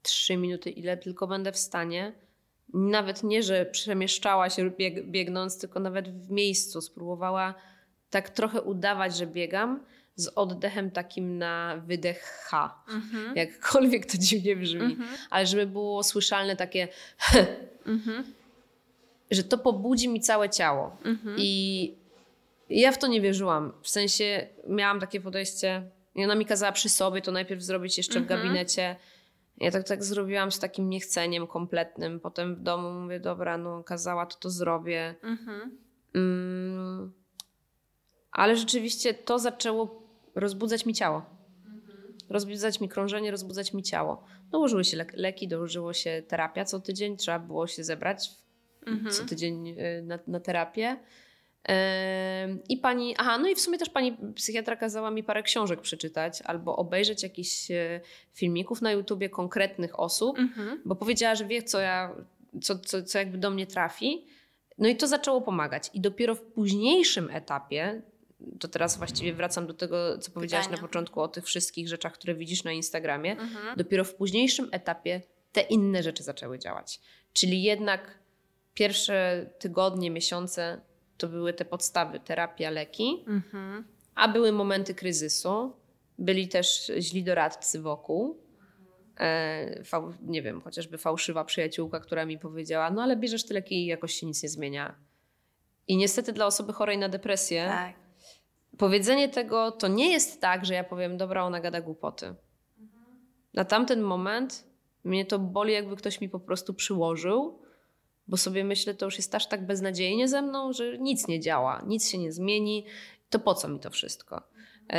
3 minuty, ile tylko będę w stanie, nawet nie, że przemieszczała się biegnąc, tylko nawet w miejscu spróbowała tak trochę udawać, że biegam z oddechem takim na wydech H. Jakkolwiek to dziwnie brzmi, ale żeby było słyszalne takie że to pobudzi mi całe ciało. I ja w to nie wierzyłam. W sensie miałam takie podejście, i ona mi kazała przy sobie to najpierw zrobić jeszcze w gabinecie. Ja tak zrobiłam z takim niechceniem kompletnym. Potem w domu mówię, dobra, kazała, to zrobię. Ale rzeczywiście to zaczęło rozbudzać mi ciało. Rozbudzać mi krążenie, rozbudzać mi ciało. Dołożyły się leki, dołożyło się terapia co tydzień. Trzeba było się zebrać co tydzień na terapię. I pani, i w sumie też pani psychiatra kazała mi parę książek przeczytać albo obejrzeć jakichś filmików na YouTubie konkretnych osób, bo powiedziała, że wie, co jakby do mnie trafi. No i to zaczęło pomagać. I dopiero w późniejszym etapie, to teraz właściwie wracam do tego, co powiedziałaś na początku o tych wszystkich rzeczach, które widzisz na Instagramie, dopiero w późniejszym etapie te inne rzeczy zaczęły działać. Czyli jednak pierwsze tygodnie, miesiące to były te podstawy, terapia, leki, a były momenty kryzysu, byli też źli doradcy wokół, nie wiem, chociażby fałszywa przyjaciółka, która mi powiedziała, ale bierzesz te leki i jakoś się nic nie zmienia. I niestety dla osoby chorej na depresję powiedzenie tego to nie jest tak, że ja powiem, dobra, ona gada głupoty. Na tamten moment mnie to boli, jakby ktoś mi po prostu przyłożył, bo sobie myślę, to już jest aż tak beznadziejnie ze mną, że nic nie działa, nic się nie zmieni, to po co mi to wszystko?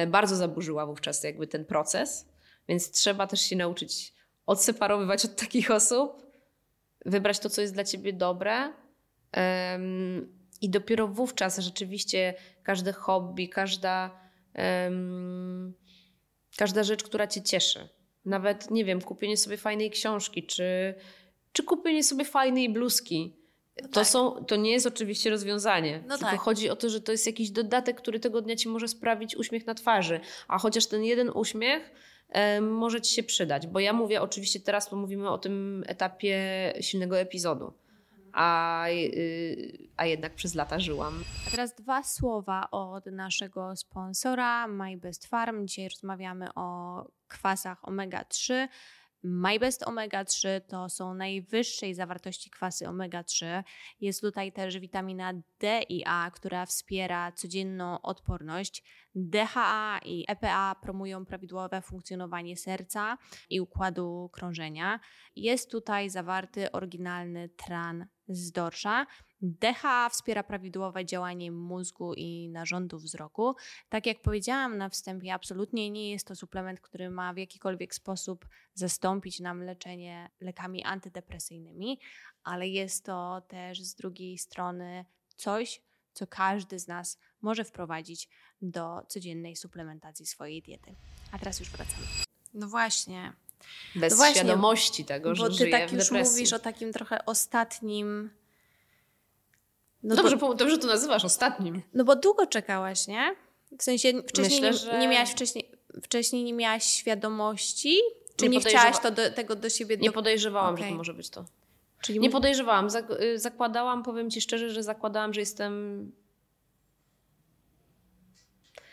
Bardzo zaburzyła wówczas jakby ten proces, więc trzeba też się nauczyć odseparowywać od takich osób, wybrać to, co jest dla ciebie dobre i dopiero wówczas rzeczywiście każde hobby, każda rzecz, która cię cieszy, nawet, nie wiem, kupienie sobie fajnej książki, czy kupienie sobie fajnej bluzki. To nie jest oczywiście rozwiązanie. Tylko chodzi o to, że to jest jakiś dodatek, który tego dnia ci może sprawić uśmiech na twarzy. A chociaż ten jeden uśmiech może ci się przydać. Bo ja mówię, oczywiście teraz mówimy o tym etapie silnego epizodu. A jednak przez lata żyłam. A teraz 2 słowa od naszego sponsora My Best Pharm. Dzisiaj rozmawiamy o kwasach omega-3. My Best Omega-3 to są najwyższej zawartości kwasy omega-3. Jest tutaj też witamina D i A, która wspiera codzienną odporność. DHA i EPA promują prawidłowe funkcjonowanie serca i układu krążenia. Jest tutaj zawarty oryginalny tran z dorsza DHA wspiera prawidłowe działanie mózgu i narządu wzroku. Tak jak powiedziałam na wstępie, absolutnie nie jest to suplement, który ma w jakikolwiek sposób zastąpić nam leczenie lekami antydepresyjnymi, ale jest to też z drugiej strony coś, co każdy z nas może wprowadzić do codziennej suplementacji swojej diety. A teraz już wracamy. No właśnie. Bez świadomości tego, że żyję w depresji. Bo ty tak już mówisz o takim trochę ostatnim... No dobrze to nazywasz ostatnim. No bo długo czekałaś, nie? W sensie wcześniej wcześniej nie miałaś świadomości? Czy nie chciałaś tego do siebie... Nie podejrzewałam, okay, że to może być to. Czyli nie podejrzewałam. Zakładałam, powiem ci szczerze, że zakładałam, że jestem...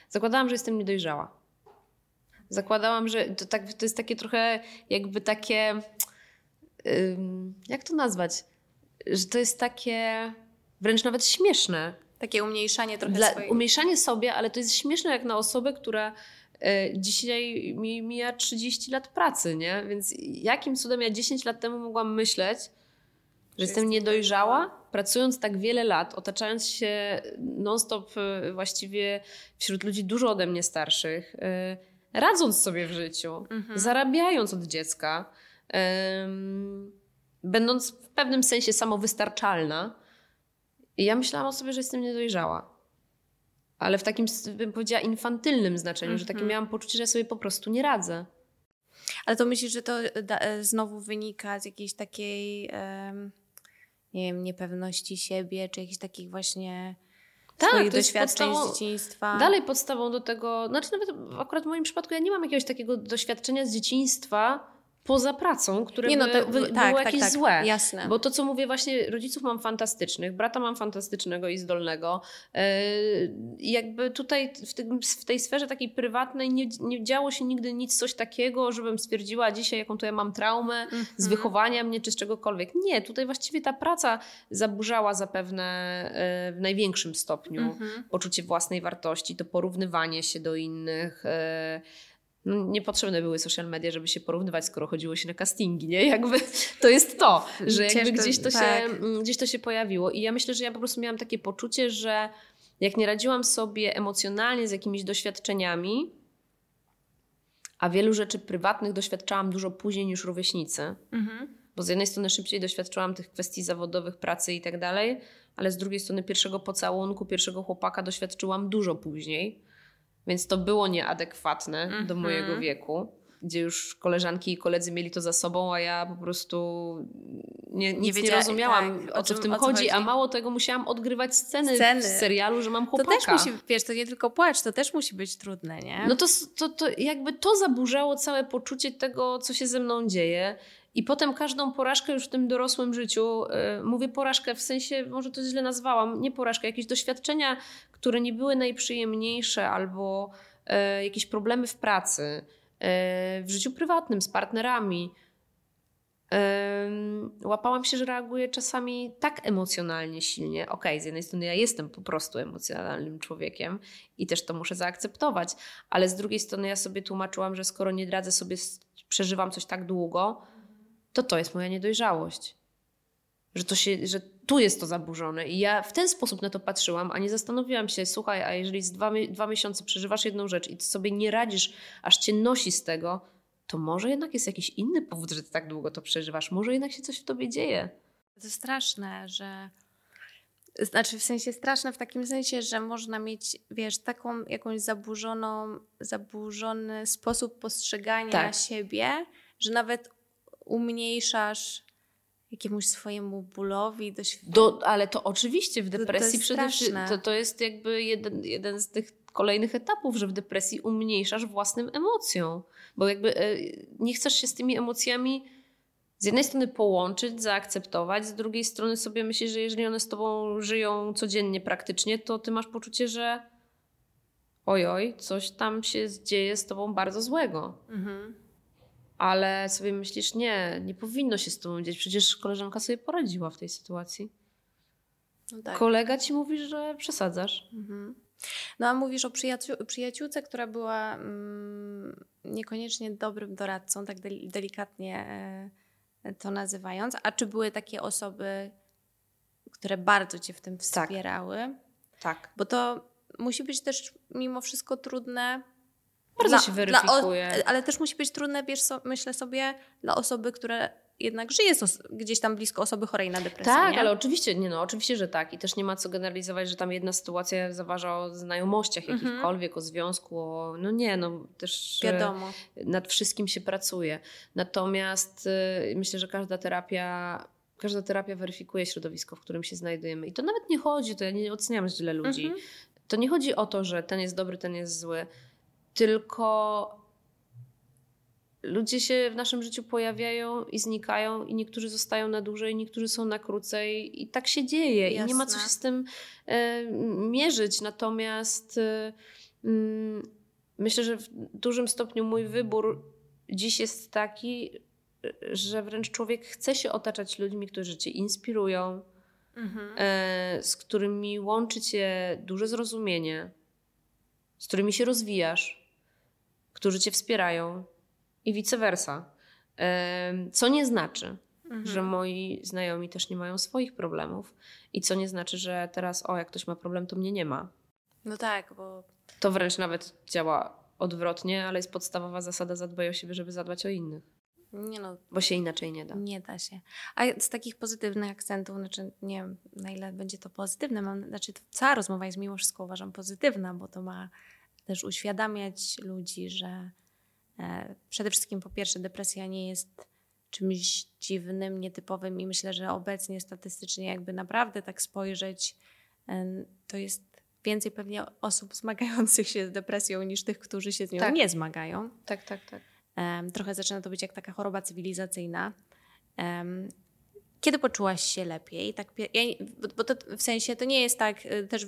Zakładałam, że jestem niedojrzała. Zakładałam, że to jest takie trochę jakby takie... Jak to nazwać? Że to jest takie... Wręcz nawet śmieszne. Takie umniejszanie trochę swojego. Umniejszanie sobie, ale to jest śmieszne jak na osobę, która dzisiaj mija 30 lat pracy, nie? Więc jakim cudem ja 10 lat temu mogłam myśleć, że jestem niedojrzała, pracując tak wiele lat, otaczając się non-stop właściwie wśród ludzi dużo ode mnie starszych, radząc sobie w życiu, zarabiając od dziecka, będąc w pewnym sensie samowystarczalna. I ja myślałam o sobie, że jestem niedojrzała. Ale w takim, bym powiedziała, infantylnym znaczeniu, że takie miałam poczucie, że sobie po prostu nie radzę. Ale to myślisz, że to znowu wynika z jakiejś takiej, nie wiem, niepewności siebie, czy jakichś takich właśnie swoich doświadczeń z dzieciństwa? Dalej podstawą do tego, znaczy nawet akurat w moim przypadku ja nie mam jakiegoś takiego doświadczenia z dzieciństwa, poza pracą, które było złe. Jasne. Bo to, co mówię, właśnie rodziców mam fantastycznych, brata mam fantastycznego i zdolnego. Jakby tutaj w tej sferze takiej prywatnej nie działo się nigdy nic coś takiego, żebym stwierdziła dzisiaj, jaką to ja mam traumę z wychowania mnie czy z czegokolwiek. Nie, tutaj właściwie ta praca zaburzała zapewne w największym stopniu poczucie własnej wartości, to porównywanie się do innych. Niepotrzebne były social media, żeby się porównywać, skoro chodziło się na castingi, nie? Jakby to jest to, że jakby gdzieś to się pojawiło. I ja myślę, że ja po prostu miałam takie poczucie, że jak nie radziłam sobie emocjonalnie z jakimiś doświadczeniami, a wielu rzeczy prywatnych doświadczałam dużo później niż rówieśnicy, bo z jednej strony szybciej doświadczyłam tych kwestii zawodowych, pracy i tak dalej, ale z drugiej strony pierwszego pocałunku, pierwszego chłopaka doświadczyłam dużo później. Więc to było nieadekwatne do mojego wieku, gdzie już koleżanki i koledzy mieli to za sobą, a ja po prostu nie rozumiałam, o co w tym chodzi. A mało tego, musiałam odgrywać sceny w serialu, że mam chłopaka. To też musi, wiesz, to nie tylko płacz, to też musi być trudne, nie? No to jakby to zaburzało całe poczucie tego, co się ze mną dzieje. I potem każdą porażkę już w tym dorosłym życiu, mówię porażkę w sensie, może to źle nazwałam, nie porażkę, jakieś doświadczenia, które nie były najprzyjemniejsze albo jakieś problemy w pracy, w życiu prywatnym, z partnerami. Łapałam się, że reaguję czasami tak emocjonalnie silnie. Okej, z jednej strony ja jestem po prostu emocjonalnym człowiekiem i też to muszę zaakceptować, ale z drugiej strony ja sobie tłumaczyłam, że skoro nie radzę sobie, przeżywam coś tak długo, to jest moja niedojrzałość. Że tu jest to zaburzone. I ja w ten sposób na to patrzyłam, a nie zastanowiłam się, słuchaj, a jeżeli z dwa miesiące przeżywasz jedną rzecz i ty sobie nie radzisz, aż cię nosi z tego, to może jednak jest jakiś inny powód, że ty tak długo to przeżywasz. Może jednak się coś w tobie dzieje. To straszne, że... Znaczy w sensie straszne w takim sensie, że można mieć, wiesz, taką jakąś zaburzony sposób postrzegania siebie, że nawet umniejszasz jakiemuś swojemu bólowi. Ale to oczywiście w depresji przede wszystkim. To jest jakby jeden z tych kolejnych etapów, że w depresji umniejszasz własnym emocjom. Bo jakby nie chcesz się z tymi emocjami z jednej strony połączyć, zaakceptować, z drugiej strony sobie myślisz, że jeżeli one z tobą żyją codziennie praktycznie, to ty masz poczucie, że ojoj, coś tam się dzieje z tobą bardzo złego. Ale sobie myślisz, nie powinno się z tobą dziać. Przecież koleżanka sobie poradziła w tej sytuacji. No tak. Kolega ci mówi, że przesadzasz. No a mówisz o przyjaciółce, która była niekoniecznie dobrym doradcą, tak delikatnie to nazywając. A czy były takie osoby, które bardzo cię w tym wspierały. Tak. Bo to musi być też mimo wszystko trudne. Bardzo się weryfikuje. Ale też musi być trudne, myślę sobie, dla osoby, która jednak żyje gdzieś tam blisko osoby chorej na depresję. Tak, nie? Ale oczywiście, oczywiście, że tak. I też nie ma co generalizować, że tam jedna sytuacja zaważa o znajomościach jakichkolwiek, o związku, o, też wiadomo. Nad wszystkim się pracuje. Natomiast myślę, że każda terapia weryfikuje środowisko, w którym się znajdujemy. I to nawet nie chodzi, to ja nie oceniam źle ludzi. To nie chodzi o to, że ten jest dobry, ten jest zły. Tylko ludzie się w naszym życiu pojawiają i znikają, i niektórzy zostają na dłużej, niektórzy są na krócej i tak się dzieje. Jasne. I nie ma co się z tym mierzyć. Natomiast myślę, że w dużym stopniu mój wybór dziś jest taki, że wręcz człowiek chce się otaczać ludźmi, którzy cię inspirują, z którymi łączy cię duże zrozumienie, z którymi się rozwijasz, którzy cię wspierają i vice versa. Co nie znaczy, że moi znajomi też nie mają swoich problemów i co nie znaczy, że teraz jak ktoś ma problem, to mnie nie ma. No tak, bo... To wręcz nawet działa odwrotnie, ale jest podstawowa zasada: zadbaj o siebie, żeby zadbać o innych. Bo się inaczej nie da. Nie da się. A z takich pozytywnych akcentów, nie wiem, na ile będzie to pozytywne, cała rozmowa jest mimo wszystko, uważam, pozytywna, bo to ma też uświadamiać ludzi, że przede wszystkim po pierwsze depresja nie jest czymś dziwnym, nietypowym i myślę, że obecnie statystycznie jakby naprawdę tak spojrzeć, to jest więcej pewnie osób zmagających się z depresją niż tych, którzy się z nią nie zmagają. Tak. Trochę zaczyna to być jak taka choroba cywilizacyjna. Kiedy poczułaś się lepiej? Bo to w sensie to nie jest tak też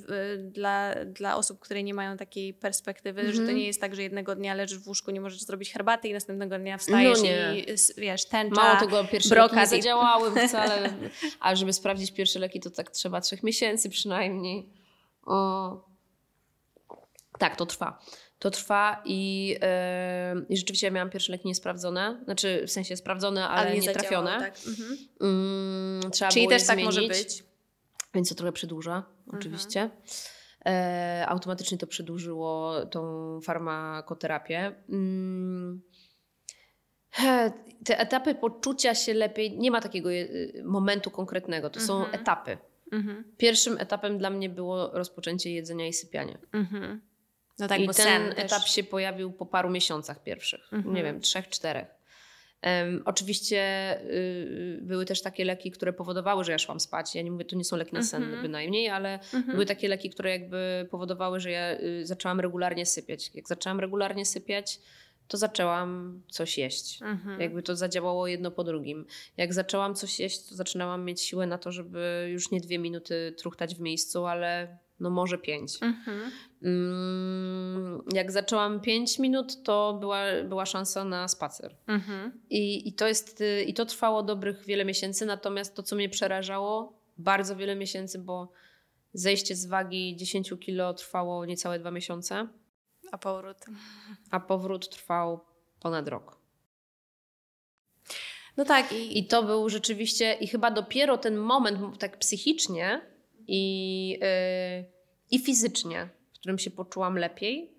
dla osób, które nie mają takiej perspektywy, że to nie jest tak, że jednego dnia leżysz w łóżku, nie możesz zrobić herbaty i następnego dnia wstajesz i wiesz, tęcza, mało tego, pierwsze leki nie zadziałały wcale. A żeby sprawdzić pierwsze leki, to tak trzeba 3 miesięcy przynajmniej. Tak, to trwa. To trwa i rzeczywiście ja miałam pierwsze leki niesprawdzone. Znaczy w sensie sprawdzone, ale nie trafione. Tak. Trzeba było je zmienić. Czyli też tak może być. Więc to trochę przedłuża oczywiście. Automatycznie to przedłużyło tą farmakoterapię. Te etapy poczucia się lepiej, nie ma takiego momentu konkretnego. To są etapy. Pierwszym etapem dla mnie było rozpoczęcie jedzenia i sypiania. No tak, i bo ten etap też się pojawił po paru miesiącach pierwszych, 3, 4. Oczywiście były też takie leki, które powodowały, że ja szłam spać. Ja nie mówię, to nie są leki nasenne bynajmniej, ale były takie leki, które jakby powodowały, że ja zaczęłam regularnie sypiać. Jak zaczęłam regularnie sypiać, to zaczęłam coś jeść. Jakby to zadziałało jedno po drugim. Jak zaczęłam coś jeść, to zaczynałam mieć siłę na to, żeby już nie 2 minuty truchtać w miejscu, ale... może 5. Jak zaczęłam 5 minut, to była szansa na spacer. I to trwało dobrych wiele miesięcy, natomiast to, co mnie przerażało, bardzo wiele miesięcy, bo zejście z wagi 10 kilo trwało niecałe 2 miesiące. A powrót trwał ponad rok. No tak. I to był rzeczywiście, i chyba dopiero ten moment, tak psychicznie, i fizycznie, w którym się poczułam lepiej,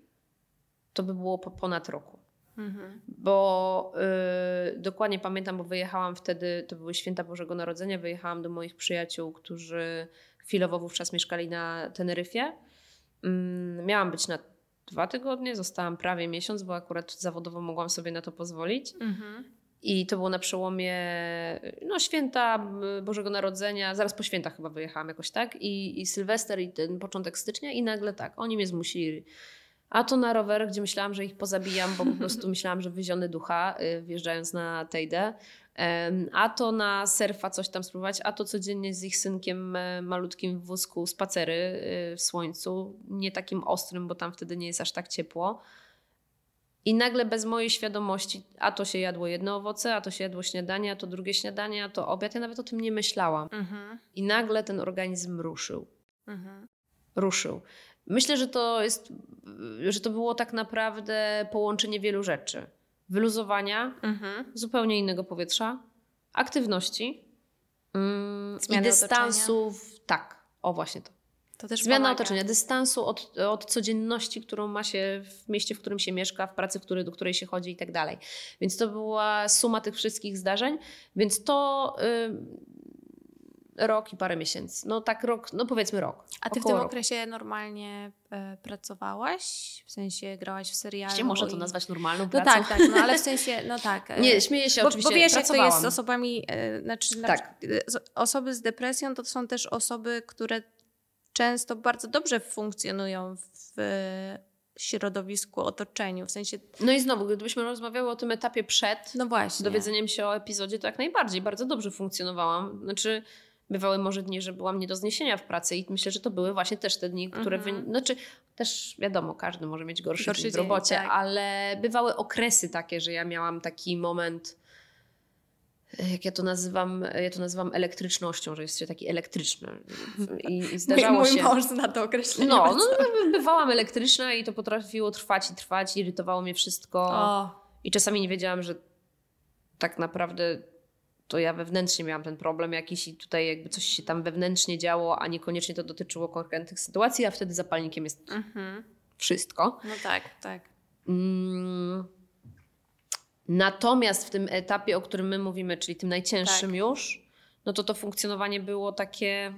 to by było ponad roku. Bo dokładnie pamiętam, bo wyjechałam wtedy, to były święta Bożego Narodzenia, wyjechałam do moich przyjaciół, którzy chwilowo wówczas mieszkali na Teneryfie. Miałam być na 2 tygodnie, zostałam prawie miesiąc, bo akurat zawodowo mogłam sobie na to pozwolić. I to było na przełomie święta Bożego Narodzenia, zaraz po świętach chyba wyjechałam jakoś tak, i Sylwester, i ten początek stycznia, i nagle oni mnie zmusili. A to na rower, gdzie myślałam, że ich pozabijam, bo po prostu myślałam, że wyziony ducha, wjeżdżając na Tejde. A to na surfa coś tam spróbować, a to codziennie z ich synkiem malutkim w wózku spacery w słońcu, nie takim ostrym, bo tam wtedy nie jest aż tak ciepło. I nagle bez mojej świadomości, a to się jadło jedno owoce, a to się jadło śniadanie, a to drugie śniadanie, a to obiad. Ja nawet o tym nie myślałam. I nagle ten organizm ruszył. Ruszył. Myślę, że to było tak naprawdę połączenie wielu rzeczy. Wyluzowania, zupełnie innego powietrza, aktywności, i dystansów, Tak, o właśnie to. To też zmiana pomaga. Otoczenia, dystansu od codzienności, którą ma się w mieście, w którym się mieszka, w pracy, do której się chodzi i tak dalej. Więc to była suma tych wszystkich zdarzeń, więc to rok i parę miesięcy. No tak rok, no powiedzmy rok. A ty w tym okresie normalnie pracowałaś? W sensie grałaś w serialu? Czy można to nazwać normalną pracą? No tak, no ale w sensie, no tak. Nie, śmieję się oczywiście, bo wiesz, pracowałam. Jak to jest z osobami, osoby z depresją to są też osoby, które często bardzo dobrze funkcjonują w środowisku, otoczeniu, w sensie... No i znowu, gdybyśmy rozmawiały o tym etapie przed dowiedzeniem się o epizodzie, to jak najbardziej, bardzo dobrze funkcjonowałam. Znaczy, bywały może dni, że byłam nie do zniesienia w pracy i myślę, że to były właśnie też te dni, które... Znaczy, też wiadomo, każdy może mieć gorszy dzień w robocie, tak. Ale bywały okresy takie, że ja miałam taki moment... Jak ja to nazywam elektrycznością, że jest się taki elektryczny. I zdarzało się... Mój mąż zna to określenie. No, bywałam elektryczna i to potrafiło trwać, irytowało mnie wszystko. I czasami nie wiedziałam, że tak naprawdę to ja wewnętrznie miałam ten problem jakiś i tutaj jakby coś się tam wewnętrznie działo, a niekoniecznie to dotyczyło konkretnych sytuacji, a wtedy zapalnikiem jest wszystko. No tak. Natomiast w tym etapie, o którym my mówimy, czyli tym najcięższym już, no to funkcjonowanie było takie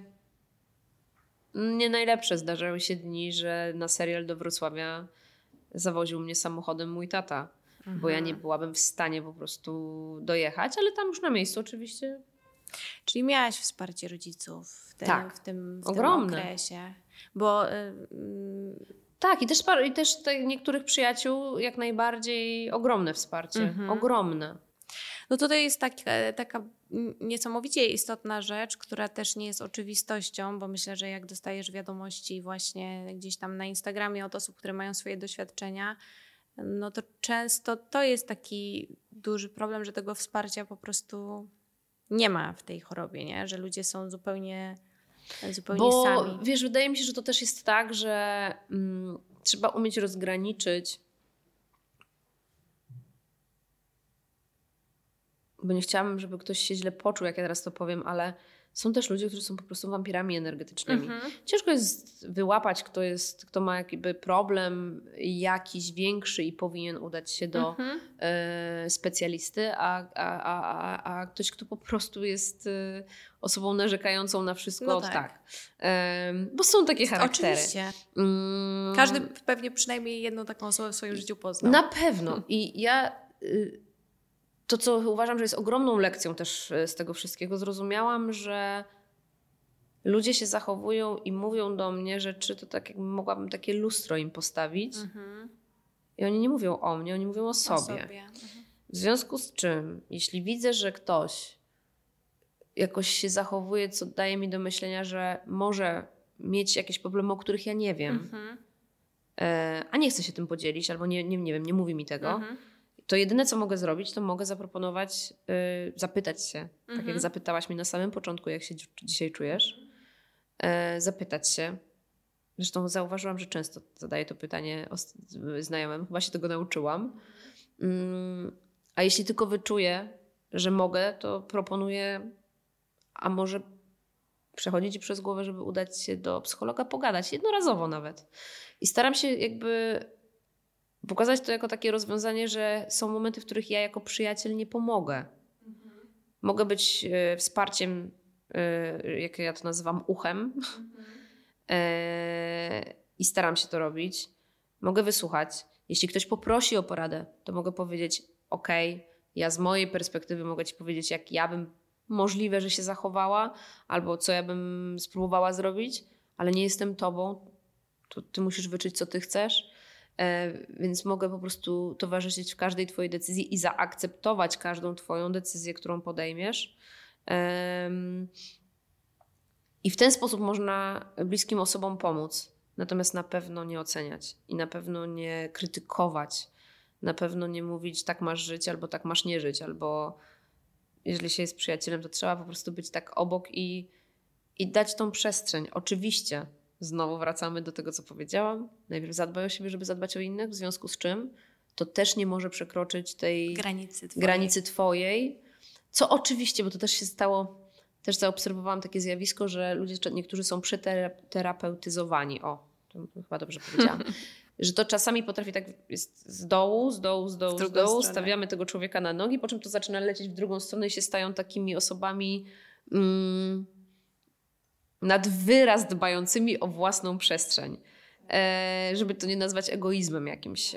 nie najlepsze. Zdarzały się dni, że na serial do Wrocławia zawoził mnie samochodem mój tata, bo ja nie byłabym w stanie po prostu dojechać, ale tam już na miejscu oczywiście. Czyli miałaś wsparcie rodziców w tym okresie. Bo... Tak, i też niektórych przyjaciół jak najbardziej ogromne wsparcie. Ogromne. No tutaj jest taka niesamowicie istotna rzecz, która też nie jest oczywistością, bo myślę, że jak dostajesz wiadomości właśnie gdzieś tam na Instagramie od osób, które mają swoje doświadczenia, no to często to jest taki duży problem, że tego wsparcia po prostu nie ma w tej chorobie, nie? Że ludzie są zupełnie sami. Wiesz, wydaje mi się, że to też jest tak, że trzeba umieć rozgraniczyć, bo nie chciałabym, żeby ktoś się źle poczuł, jak ja teraz to powiem, ale są też ludzie, którzy są po prostu wampirami energetycznymi. Ciężko jest wyłapać, kto ma jakby problem jakiś większy i powinien udać się do specjalisty, a ktoś, kto po prostu jest osobą narzekającą na wszystko. No tak. Bo są takie charaktery. Oczywiście. Każdy pewnie przynajmniej jedną taką osobę w swoim życiu poznał. Na pewno. I ja... To, co uważam, że jest ogromną lekcją też z tego wszystkiego, zrozumiałam, że ludzie się zachowują i mówią do mnie rzeczy, to tak jakby mogłabym takie lustro im postawić. I oni nie mówią o mnie, oni mówią o sobie. W związku z czym, jeśli widzę, że ktoś jakoś się zachowuje, co daje mi do myślenia, że może mieć jakieś problemy, o których ja nie wiem, a nie chce się tym podzielić albo nie wiem, nie mówi mi tego, to jedyne, co mogę zrobić, to mogę zaproponować, zapytać się. Tak jak zapytałaś mnie na samym początku, jak się dzisiaj czujesz. Zapytać się. Zresztą zauważyłam, że często zadaję to pytanie znajomym. Chyba się tego nauczyłam. A jeśli tylko wyczuję, że mogę, to proponuję, a może przechodzi ci przez głowę, żeby udać się do psychologa, pogadać. Jednorazowo nawet. I staram się jakby... Pokazać to jako takie rozwiązanie, że są momenty, w których ja jako przyjaciel nie pomogę. Mogę być wsparciem, jak ja to nazywam, uchem. I staram się to robić. Mogę wysłuchać. Jeśli ktoś poprosi o poradę, to mogę powiedzieć okej, ja z mojej perspektywy mogę ci powiedzieć, jak ja bym możliwe, że się zachowała, albo co ja bym spróbowała zrobić, ale nie jestem tobą. To ty musisz wyczuć, co ty chcesz. Więc mogę po prostu towarzyszyć w każdej twojej decyzji i zaakceptować każdą twoją decyzję, którą podejmiesz. I w ten sposób można bliskim osobom pomóc. Natomiast na pewno nie oceniać i na pewno nie krytykować. Na pewno nie mówić tak masz żyć albo tak masz nie żyć. Albo jeżeli się jest przyjacielem, to trzeba po prostu być tak obok i dać tą przestrzeń. Oczywiście. Znowu wracamy do tego, co powiedziałam. Najpierw zadbaj o siebie, żeby zadbać o innych, w związku z czym to też nie może przekroczyć tej granicy twojej. Co oczywiście, bo to też się stało też zaobserwowałam takie zjawisko, że ludzie, niektórzy są przeterapeutyzowani. O, to chyba dobrze powiedziałam. Że to czasami potrafi tak z dołu, stawiamy tego człowieka na nogi, po czym to zaczyna lecieć w drugą stronę i się stają takimi osobami nad wyraz dbającymi o własną przestrzeń. Żeby to nie nazwać egoizmem jakimś,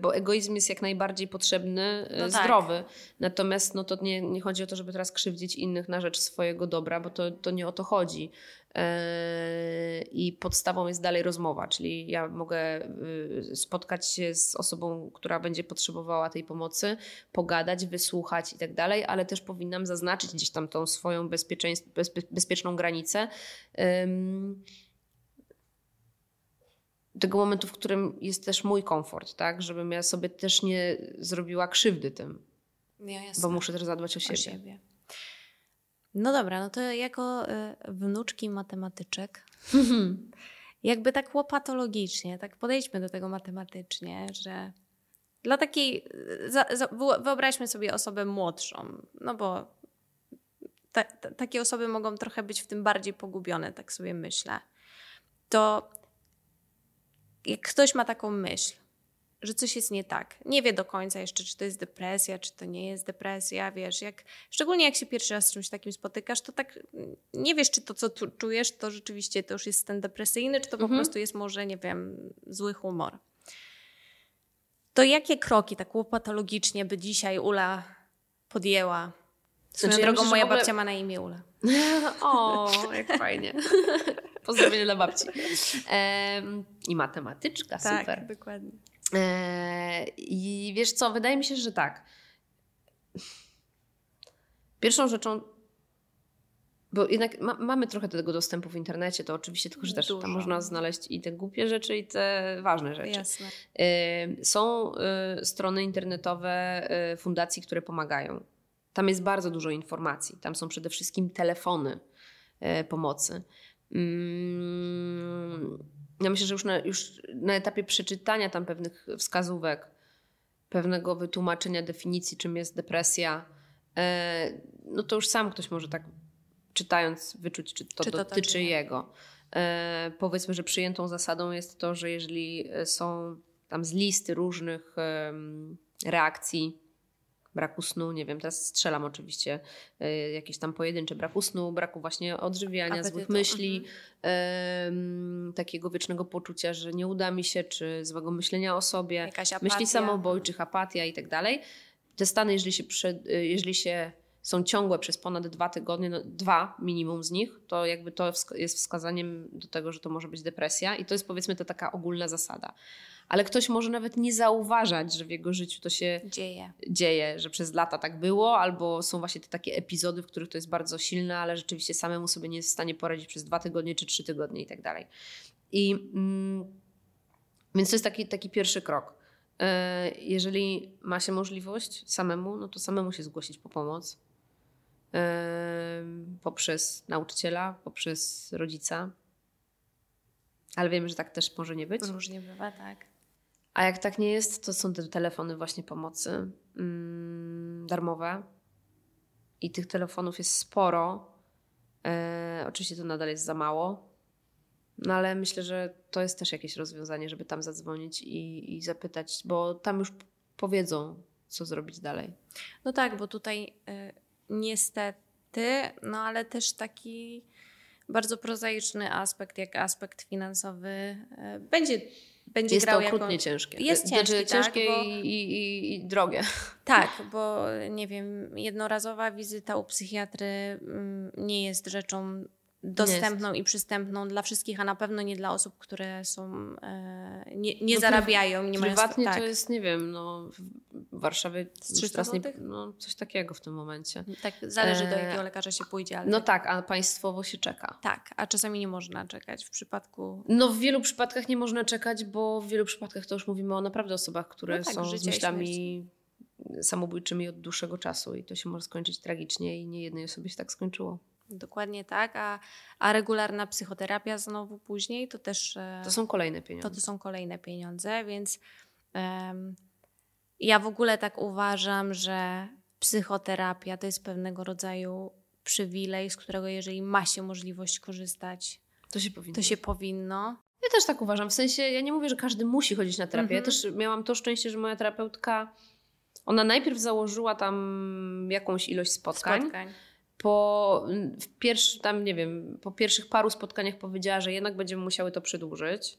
bo egoizm jest jak najbardziej potrzebny, zdrowy. Natomiast to nie chodzi o to, żeby teraz krzywdzić innych na rzecz swojego dobra, bo to nie o to chodzi. I podstawą jest dalej rozmowa, czyli ja mogę spotkać się z osobą, która będzie potrzebowała tej pomocy, pogadać, wysłuchać i tak dalej, ale też powinnam zaznaczyć gdzieś tam tą swoją bezpieczną granicę. Tego momentu, w którym jest też mój komfort, tak? Żebym ja sobie też nie zrobiła krzywdy tym. Ja, jasne. Bo muszę też zadbać o siebie. No dobra, to jako wnuczki matematyczek, jakby tak łopatologicznie, tak podejdźmy do tego matematycznie, że dla takiej, wyobraźmy sobie osobę młodszą, no bo takie osoby mogą trochę być w tym bardziej pogubione, tak sobie myślę. To jak ktoś ma taką myśl, że coś jest nie tak, nie wie do końca jeszcze, czy to jest depresja, czy to nie jest depresja, wiesz, szczególnie jak się pierwszy raz z czymś takim spotykasz, to tak nie wiesz, czy to, co tu czujesz, to rzeczywiście to już jest stan depresyjny, czy to po prostu jest może, nie wiem, zły humor. To jakie kroki tak łopatologicznie by dzisiaj Ula podjęła? Swoją drogą, moja babcia ma na imię Ula. O, jak fajnie. Pozdrowienia dla babci. I matematyczka, tak, super. Tak, dokładnie. I wiesz co, wydaje mi się, że tak. Pierwszą rzeczą, bo jednak mamy trochę tego dostępu w internecie, to oczywiście, tylko że też tam można znaleźć i te głupie rzeczy, i te ważne rzeczy. Jasne. Są strony internetowe fundacji, które pomagają. Tam jest bardzo dużo informacji. Tam są przede wszystkim telefony pomocy. Ja myślę, że już na etapie przeczytania tam pewnych wskazówek, pewnego wytłumaczenia definicji, czym jest depresja, to już sam ktoś może tak czytając wyczuć, czy to dotyczy jego. Powiedzmy, że przyjętą zasadą jest to, że jeżeli są tam z listy różnych reakcji, braku snu, nie wiem, teraz strzelam oczywiście, jakieś tam pojedyncze, braku snu, braku właśnie odżywiania, apetytu, złych myśli, takiego wiecznego poczucia, że nie uda mi się, czy złego myślenia o sobie, jakaś apatia, myśli samobójczych, apatia i tak dalej. Te stany, jeżeli są ciągłe przez ponad 2 tygodnie, dwa minimum z nich, to jakby to jest wskazaniem do tego, że to może być depresja i to jest powiedzmy ta taka ogólna zasada. Ale ktoś może nawet nie zauważać, że w jego życiu to się dzieje, że przez lata tak było, albo są właśnie te takie epizody, w których to jest bardzo silne, ale rzeczywiście samemu sobie nie jest w stanie poradzić przez 2 tygodnie czy 3 tygodnie i tak dalej. Więc to jest taki pierwszy krok. Jeżeli ma się możliwość samemu, to samemu się zgłosić po pomoc. Poprzez nauczyciela, poprzez rodzica. Ale wiemy, że tak też może nie być. Różnie bywa, tak. A jak tak nie jest, to są te telefony właśnie pomocy darmowe. I tych telefonów jest sporo. Oczywiście to nadal jest za mało. Ale myślę, że to jest też jakieś rozwiązanie, żeby tam zadzwonić i zapytać, bo tam już powiedzą, co zrobić dalej. No tak, bo tutaj niestety, ale też taki bardzo prozaiczny aspekt, jak aspekt finansowy będzie jest grał. Jest to okrutnie ciężkie. Jest ciężkie tak, i drogie. Tak, bo nie wiem, jednorazowa wizyta u psychiatry nie jest rzeczą dostępną i przystępną dla wszystkich, a na pewno nie dla osób, które są nie zarabiają. Nie prywatnie mają, tak. To jest, nie wiem, w Warszawie coś takiego w tym momencie. Tak, zależy do jakiego lekarza się pójdzie. Ale tak, a państwowo się czeka. Tak, a czasami nie można czekać w przypadku... w wielu przypadkach nie można czekać, bo w wielu przypadkach to już mówimy o naprawdę osobach, które są z myślami samobójczymi od dłuższego czasu i to się może skończyć tragicznie i nie jednej osobie się tak skończyło. Dokładnie tak, a regularna psychoterapia znowu później to też... To są kolejne pieniądze. To są kolejne pieniądze, więc ja w ogóle tak uważam, że psychoterapia to jest pewnego rodzaju przywilej, z którego jeżeli ma się możliwość korzystać, to się powinno. Ja też tak uważam. W sensie, ja nie mówię, że każdy musi chodzić na terapię. Ja też miałam to szczęście, że moja terapeutka, ona najpierw założyła tam jakąś ilość spotkań. Po pierwszych paru spotkaniach powiedziała, że jednak będziemy musiały to przedłużyć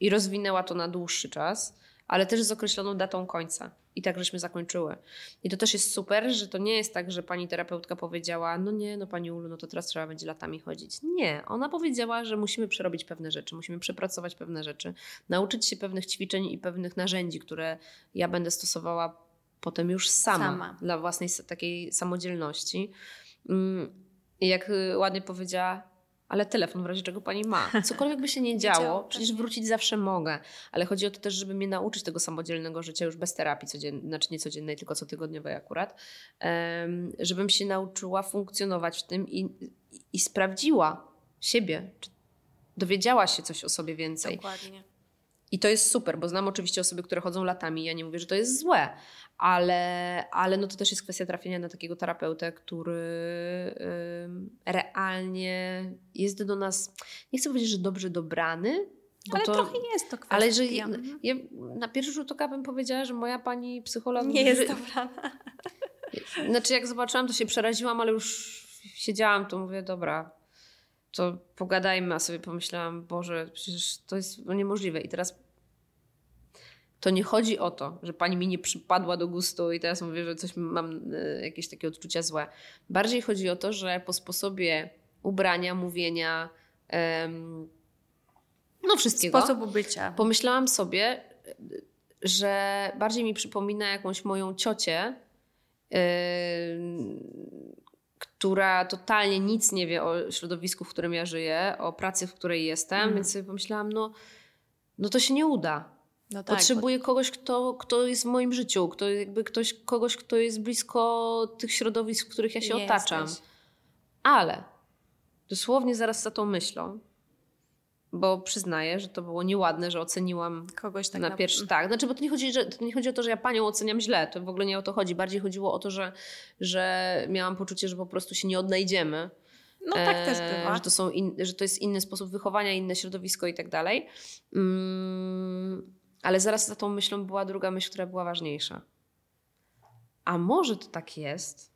i rozwinęła to na dłuższy czas, ale też z określoną datą końca. I tak żeśmy zakończyły. I to też jest super, że to nie jest tak, że pani terapeutka powiedziała, pani Ulu, to teraz trzeba będzie latami chodzić. Nie, ona powiedziała, że musimy przerobić pewne rzeczy, musimy przepracować pewne rzeczy, nauczyć się pewnych ćwiczeń i pewnych narzędzi, które ja będę stosowała potem już sama. Dla własnej takiej samodzielności. I jak ładnie powiedziała, ale telefon w razie czego pani ma. Cokolwiek by się nie działo, przecież wrócić zawsze mogę. Ale chodzi o to też, żeby mnie nauczyć tego samodzielnego życia już bez terapii codziennej, znaczy nie codziennej, tylko cotygodniowej akurat. Żebym się nauczyła funkcjonować w tym i sprawdziła siebie. Czy dowiedziała się coś o sobie więcej. Dokładnie. I to jest super, bo znam oczywiście osoby, które chodzą latami. Ja nie mówię, że to jest złe, ale to też jest kwestia trafienia na takiego terapeutę, który realnie jest do nas, nie chcę powiedzieć, że dobrze dobrany. Ale trochę jest to kwestia. Ale że ja na pierwszy rzut oka bym powiedziała, że moja pani psycholog nie jest dobrana. Znaczy jak zobaczyłam, to się przeraziłam, ale już siedziałam, to mówię, dobra, to pogadajmy, a sobie pomyślałam, Boże, przecież to jest niemożliwe. I teraz to nie chodzi o to, że pani mi nie przypadła do gustu i teraz mówię, że coś mam, jakieś takie odczucia złe. Bardziej chodzi o to, że po sposobie ubrania, mówienia, wszystkiego. Sposobu bycia. Pomyślałam sobie, że bardziej mi przypomina jakąś moją ciocię, która totalnie nic nie wie o środowisku, w którym ja żyję, o pracy, w której jestem, więc sobie pomyślałam, to się nie uda. No tak, potrzebuję kogoś, kto jest w moim życiu, kogoś, kto jest blisko tych środowisk, w których ja się otaczam. Ale dosłownie zaraz za tą myślą, bo przyznaję, że to było nieładne, że oceniłam kogoś tak na pierwszy... Tak, znaczy, bo to nie chodzi o to, że ja panią oceniam źle, to w ogóle nie o to chodzi. Bardziej chodziło o to, że miałam poczucie, że po prostu się nie odnajdziemy. No tak też bywa. Że że to jest inny sposób wychowania, inne środowisko i tak dalej. Ale zaraz za tą myślą była druga myśl, która była ważniejsza. A może to tak jest,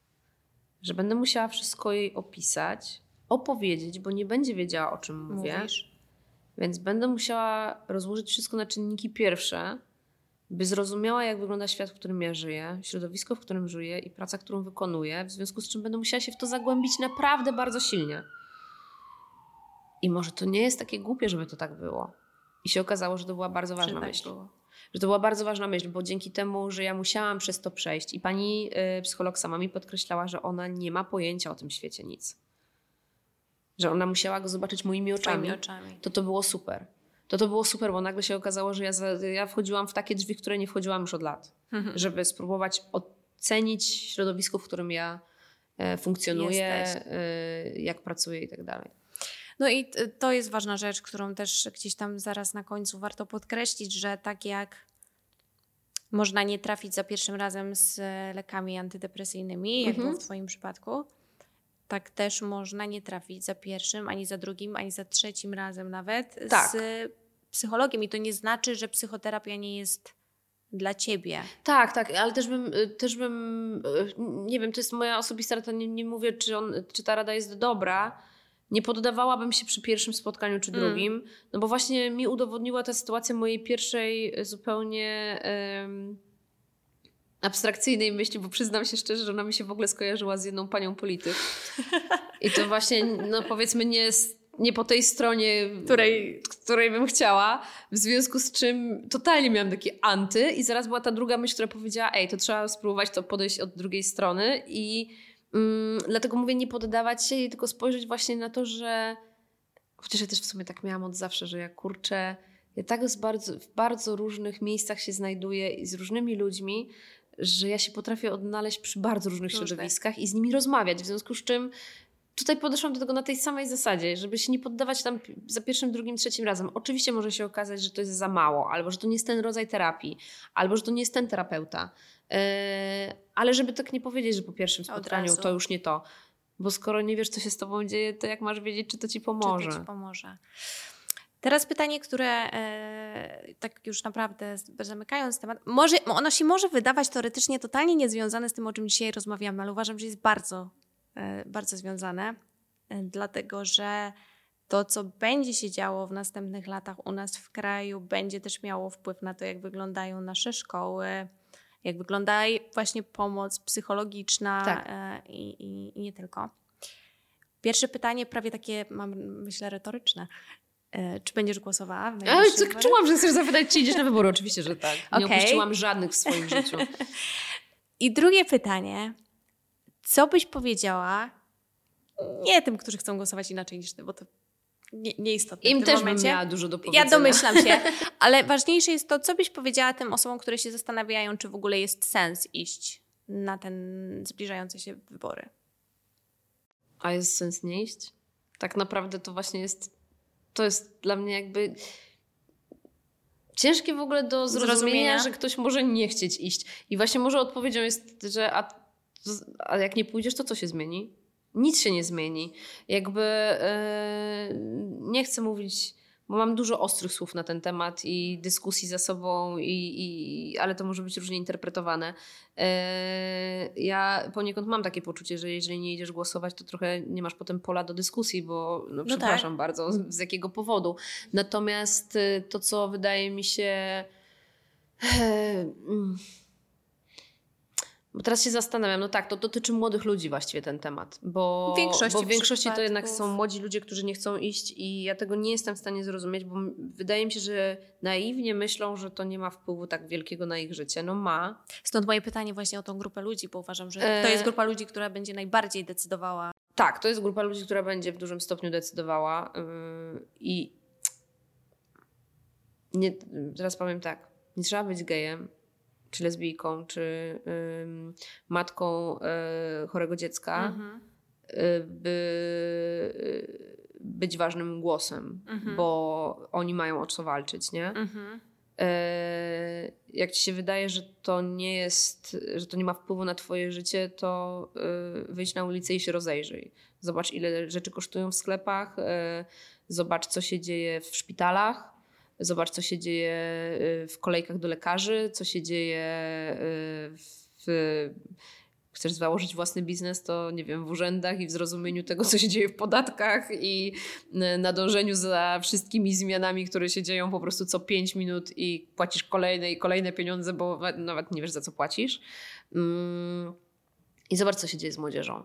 że będę musiała wszystko jej opisać, opowiedzieć, bo nie będzie wiedziała, o czym mówię. Więc będę musiała rozłożyć wszystko na czynniki pierwsze, by zrozumiała, jak wygląda świat, w którym ja żyję, środowisko, w którym żyję i praca, którą wykonuję, w związku z czym będę musiała się w to zagłębić naprawdę bardzo silnie. I może to nie jest takie głupie, żeby to tak było. I się okazało, że to była bardzo ważna myśl. Że to była bardzo ważna myśl, bo dzięki temu, że ja musiałam przez to przejść i pani psycholog sama mi podkreślała, że ona nie ma pojęcia o tym świecie nic. Że ona musiała go zobaczyć moimi oczami. To było super. To było super, bo nagle się okazało, że ja wchodziłam w takie drzwi, które nie wchodziłam już od lat. Żeby spróbować ocenić środowisko, w którym ja funkcjonuję, jak pracuję i tak dalej. No i to jest ważna rzecz, którą też gdzieś tam zaraz na końcu warto podkreślić, że tak jak można nie trafić za pierwszym razem z lekami antydepresyjnymi, jak było w twoim przypadku, tak też można nie trafić za pierwszym, ani za drugim, ani za trzecim razem nawet z psychologiem. I to nie znaczy, że psychoterapia nie jest dla ciebie. Tak, ale też bym nie wiem, to jest moja osobista rada, nie mówię, czy ta rada jest dobra. Nie poddawałabym się przy pierwszym spotkaniu czy drugim, no bo właśnie mi udowodniła ta sytuacja mojej pierwszej zupełnie abstrakcyjnej myśli, bo przyznam się szczerze, że ona mi się w ogóle skojarzyła z jedną panią polityk. I to właśnie, powiedzmy, nie po tej stronie, której bym chciała, w związku z czym totalnie miałam takie anty i zaraz była ta druga myśl, która powiedziała, to trzeba spróbować to podejść od drugiej strony i dlatego mówię, nie poddawać się i tylko spojrzeć właśnie na to, że chociaż ja też w sumie tak miałam od zawsze, że ja tak w bardzo różnych miejscach się znajduję i z różnymi ludźmi, że ja się potrafię odnaleźć przy bardzo różnych środowiskach i z nimi rozmawiać, w związku z czym Tutaj podeszłam do tego na tej samej zasadzie, żeby się nie poddawać tam za pierwszym, drugim, trzecim razem. Oczywiście może się okazać, że to jest za mało, albo że to nie jest ten rodzaj terapii, albo że to nie jest ten terapeuta. Ale żeby tak nie powiedzieć, że po pierwszym spotkaniu to już nie to. Bo skoro nie wiesz, co się z tobą dzieje, to jak masz wiedzieć, czy to ci pomoże? Czy to ci pomoże. Teraz pytanie, które tak już naprawdę zamykając temat, może, ono się może wydawać teoretycznie totalnie niezwiązane z tym, o czym dzisiaj rozmawiamy, ale uważam, że jest bardzo, bardzo związane, dlatego że to, co będzie się działo w następnych latach u nas w kraju, będzie też miało wpływ na to, jak wyglądają nasze szkoły, jak wygląda właśnie pomoc psychologiczna tak. I nie tylko. Pierwsze pytanie, prawie takie, mam myślę, retoryczne. Czy będziesz głosowała? Ale czułam, że chcesz zapytać, czy idziesz na wybory. Oczywiście, że tak. Nie opuściłam żadnych w swoim życiu. I drugie pytanie. Co byś powiedziała nie tym, którzy chcą głosować inaczej niż ty, bo to nieistotne. Im w tym też momencie. Bym miała dużo do powiedzenia. Ja domyślam się. Ale ważniejsze jest to, co byś powiedziała tym osobom, które się zastanawiają, czy w ogóle jest sens iść na ten zbliżające się wybory. A jest sens nie iść? Tak naprawdę to właśnie jest... To jest dla mnie jakby ciężkie w ogóle do zrozumienia, że ktoś może nie chcieć iść. I właśnie może odpowiedzią jest, że a jak nie pójdziesz, to co się zmieni? Nic się nie zmieni. Jakby nie chcę mówić, bo mam dużo ostrych słów na ten temat i dyskusji za sobą, ale to może być różnie interpretowane. Ja poniekąd mam takie poczucie, że jeżeli nie idziesz głosować, to trochę nie masz potem pola do dyskusji, bo przepraszam tak. bardzo, z jakiego powodu. Natomiast to, co wydaje mi się... Bo teraz się zastanawiam, no tak, to dotyczy młodych ludzi właściwie ten temat, bo w większości to jednak są młodzi ludzie, którzy nie chcą iść i ja tego nie jestem w stanie zrozumieć, bo wydaje mi się, że naiwnie myślą, że to nie ma wpływu tak wielkiego na ich życie. No ma. Stąd moje pytanie właśnie o tą grupę ludzi, bo uważam, że to jest grupa ludzi, która będzie najbardziej decydowała. Tak, to jest grupa ludzi, która będzie w dużym stopniu decydowała i nie, teraz powiem tak, nie trzeba być gejem, czy lesbijką, czy matką chorego dziecka, by być ważnym głosem, bo oni mają o co walczyć, nie? Jak ci się wydaje, że to nie jest, że to nie ma wpływu na twoje życie, to wyjdź na ulicę i się rozejrzyj. Zobacz, ile rzeczy kosztują w sklepach, zobacz, co się dzieje w szpitalach. Zobacz, co się dzieje w kolejkach do lekarzy, co się dzieje chcesz założyć własny biznes, to nie wiem, w urzędach i w zrozumieniu tego, co się dzieje w podatkach i na dążeniu za wszystkimi zmianami, które się dzieją po prostu co 5 minut i płacisz kolejne i kolejne pieniądze, bo nawet nie wiesz, za co płacisz. I zobacz, co się dzieje z młodzieżą.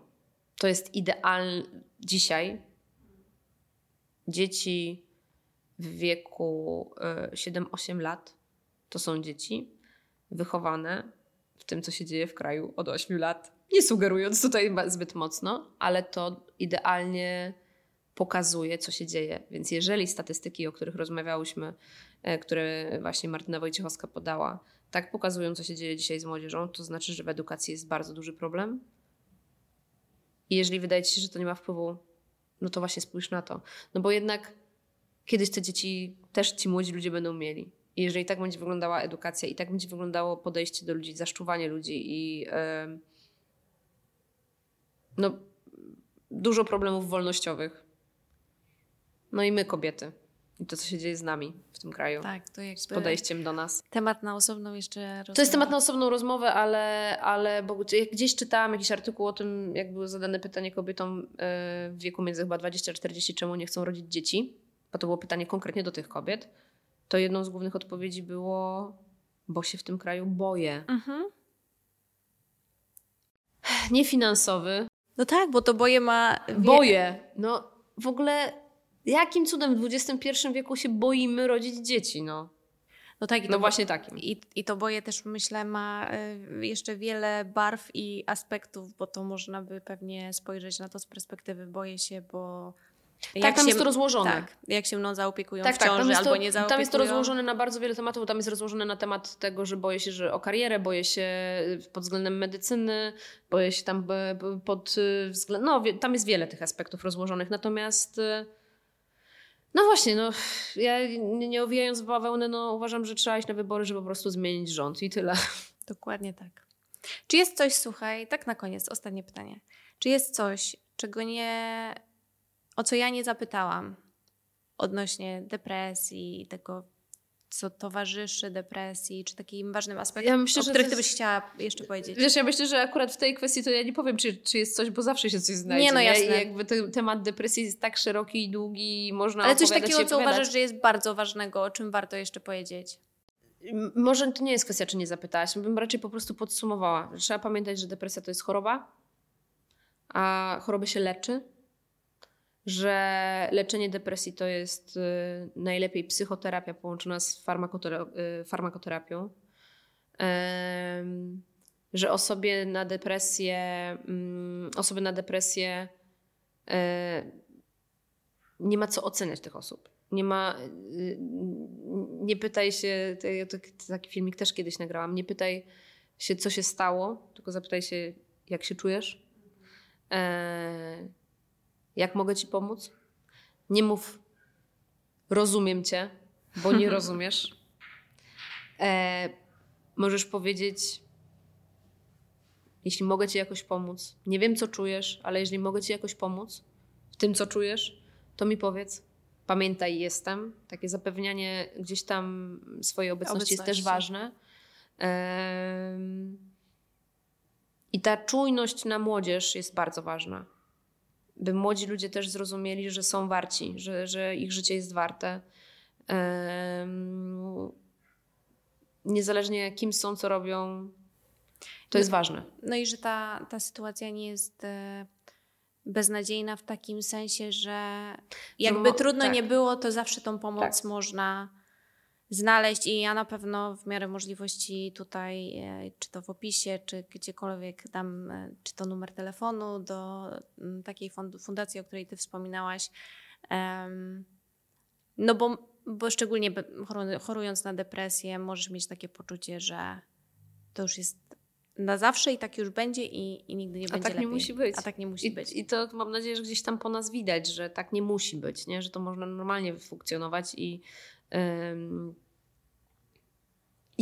To jest idealne. Dzisiaj dzieci w wieku 7-8 lat to są dzieci wychowane w tym, co się dzieje w kraju od 8 lat. Nie sugerując tutaj zbyt mocno, ale to idealnie pokazuje, co się dzieje. Więc jeżeli statystyki, o których rozmawiałyśmy, które właśnie Martyna Wojciechowska podała, tak pokazują, co się dzieje dzisiaj z młodzieżą, to znaczy, że w edukacji jest bardzo duży problem. I jeżeli wydaje ci się, że to nie ma wpływu, no to właśnie spójrz na to. No bo jednak kiedyś te dzieci, też ci młodzi ludzie będą mieli. I jeżeli tak będzie wyglądała edukacja i tak będzie wyglądało podejście do ludzi, zaszczuwanie ludzi i dużo problemów wolnościowych. No i my kobiety. I to, co się dzieje z nami w tym kraju. Tak, to jakby z podejściem do nas. Temat na osobną jeszcze rozmowę. To jest temat na osobną rozmowę, ale bo gdzieś czytałam jakiś artykuł o tym, jak było zadane pytanie kobietom w wieku między chyba 20 a 40, czemu nie chcą rodzić dzieci. Bo to było pytanie konkretnie do tych kobiet, to jedną z głównych odpowiedzi było, bo się w tym kraju boję. Nie finansowy. No tak, bo to boję ma... Boję. No w ogóle jakim cudem w XXI wieku się boimy rodzić dzieci, no? No tak. I no właśnie takim. I to boję też, myślę, ma jeszcze wiele barw i aspektów, bo to można by pewnie spojrzeć na to z perspektywy boję się, bo... Tak, jak tam się, jest to rozłożone. Tak. Jak się mną zaopiekują w ciąży albo nie zaopiekują. Tam jest to rozłożone na bardzo wiele tematów. Tam jest rozłożone na temat tego, że boję się o karierę, boję się pod względem medycyny, boję się tam pod względem... No, tam jest wiele tych aspektów rozłożonych. Natomiast... No właśnie, no, ja nie owijając w bawełnę, no, uważam, że trzeba iść na wybory, żeby po prostu zmienić rząd i tyle. Dokładnie tak. Czy jest coś, słuchaj, tak na koniec, ostatnie pytanie. Czy jest coś, czego nie... O co ja nie zapytałam odnośnie depresji, tego, co towarzyszy depresji, czy takim ważnym aspektem, ja myślę, o których ty byś chciała jeszcze powiedzieć? Wiesz, ja myślę, że akurat w tej kwestii to ja nie powiem, czy jest coś, bo zawsze się coś znajdzie. Nie, no jasne. I jakby temat depresji jest tak szeroki i długi, można opowiadać. Ale coś takiego, co uważasz, że jest bardzo ważnego, o czym warto jeszcze powiedzieć? Może to nie jest kwestia, czy nie zapytałaś. Bym raczej po prostu podsumowała. Trzeba pamiętać, że depresja to jest choroba, a choroby się leczy. Że leczenie depresji to jest najlepiej psychoterapia połączona z farmakoterapią. Że osoby na depresję nie ma co oceniać tych osób. Nie pytaj się, ja taki filmik też kiedyś nagrałam, nie pytaj się, co się stało, tylko zapytaj się, jak się czujesz. Jak mogę ci pomóc? Nie mów, rozumiem cię, bo nie rozumiesz. Możesz powiedzieć, jeśli mogę ci jakoś pomóc, nie wiem co czujesz, ale jeżeli mogę ci jakoś pomóc w tym co czujesz, to mi powiedz, pamiętaj, jestem. Takie zapewnianie gdzieś tam swojej obecności jest też ważne. I ta czujność na młodzież jest bardzo ważna. By młodzi ludzie też zrozumieli, że są warci, że ich życie jest warte. Niezależnie kim są, co robią, to jest ważne. No i że ta sytuacja nie jest beznadziejna w takim sensie, że jakby trudno nie było, to zawsze tą pomoc można znaleźć i ja na pewno w miarę możliwości tutaj, czy to w opisie, czy gdziekolwiek dam, czy to numer telefonu do takiej fundacji, o której ty wspominałaś. No bo szczególnie chorując na depresję możesz mieć takie poczucie, że to już jest na zawsze i tak już będzie i nigdy nie będzie lepiej. A tak nie musi być. A tak nie musi być. I to mam nadzieję, że gdzieś tam po nas widać, że tak nie musi być, nie? Że to można normalnie funkcjonować i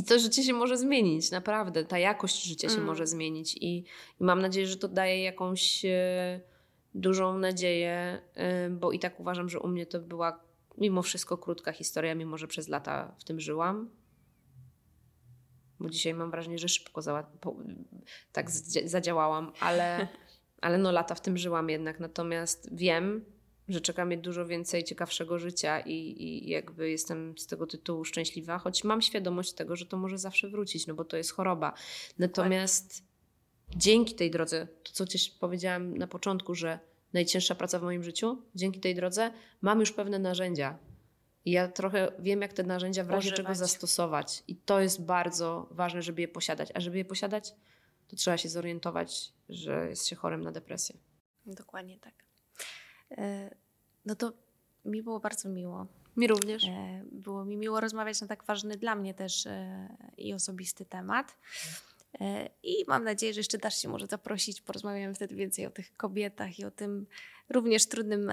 to życie się może zmienić, naprawdę. Ta jakość życia się może zmienić i mam nadzieję, że to daje jakąś dużą nadzieję, bo i tak uważam, że u mnie to była mimo wszystko krótka historia, mimo że przez lata w tym żyłam. Bo dzisiaj mam wrażenie, że szybko zadziałałam, ale no lata w tym żyłam jednak. Natomiast wiem, że czeka mnie dużo więcej ciekawszego życia i jakby jestem z tego tytułu szczęśliwa, choć mam świadomość tego, że to może zawsze wrócić, no bo to jest choroba. Natomiast dzięki tej drodze, to co Ci powiedziałam na początku, że najcięższa praca w moim życiu, dzięki tej drodze mam już pewne narzędzia. I ja trochę wiem, jak te narzędzia w razie czego zastosować. I to jest bardzo ważne, żeby je posiadać. A żeby je posiadać, to trzeba się zorientować, że jest się chorym na depresję. Dokładnie tak. No to mi było bardzo miło. Mi również. Było mi miło rozmawiać na tak ważny dla mnie też i osobisty temat. I mam nadzieję, że jeszcze dasz się może zaprosić. Porozmawiamy wtedy więcej o tych kobietach i o tym również trudnym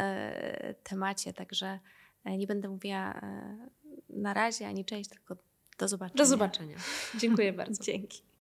temacie. Także nie będę mówiła na razie ani cześć, tylko do zobaczenia. Do zobaczenia. Dziękuję bardzo. Dzięki.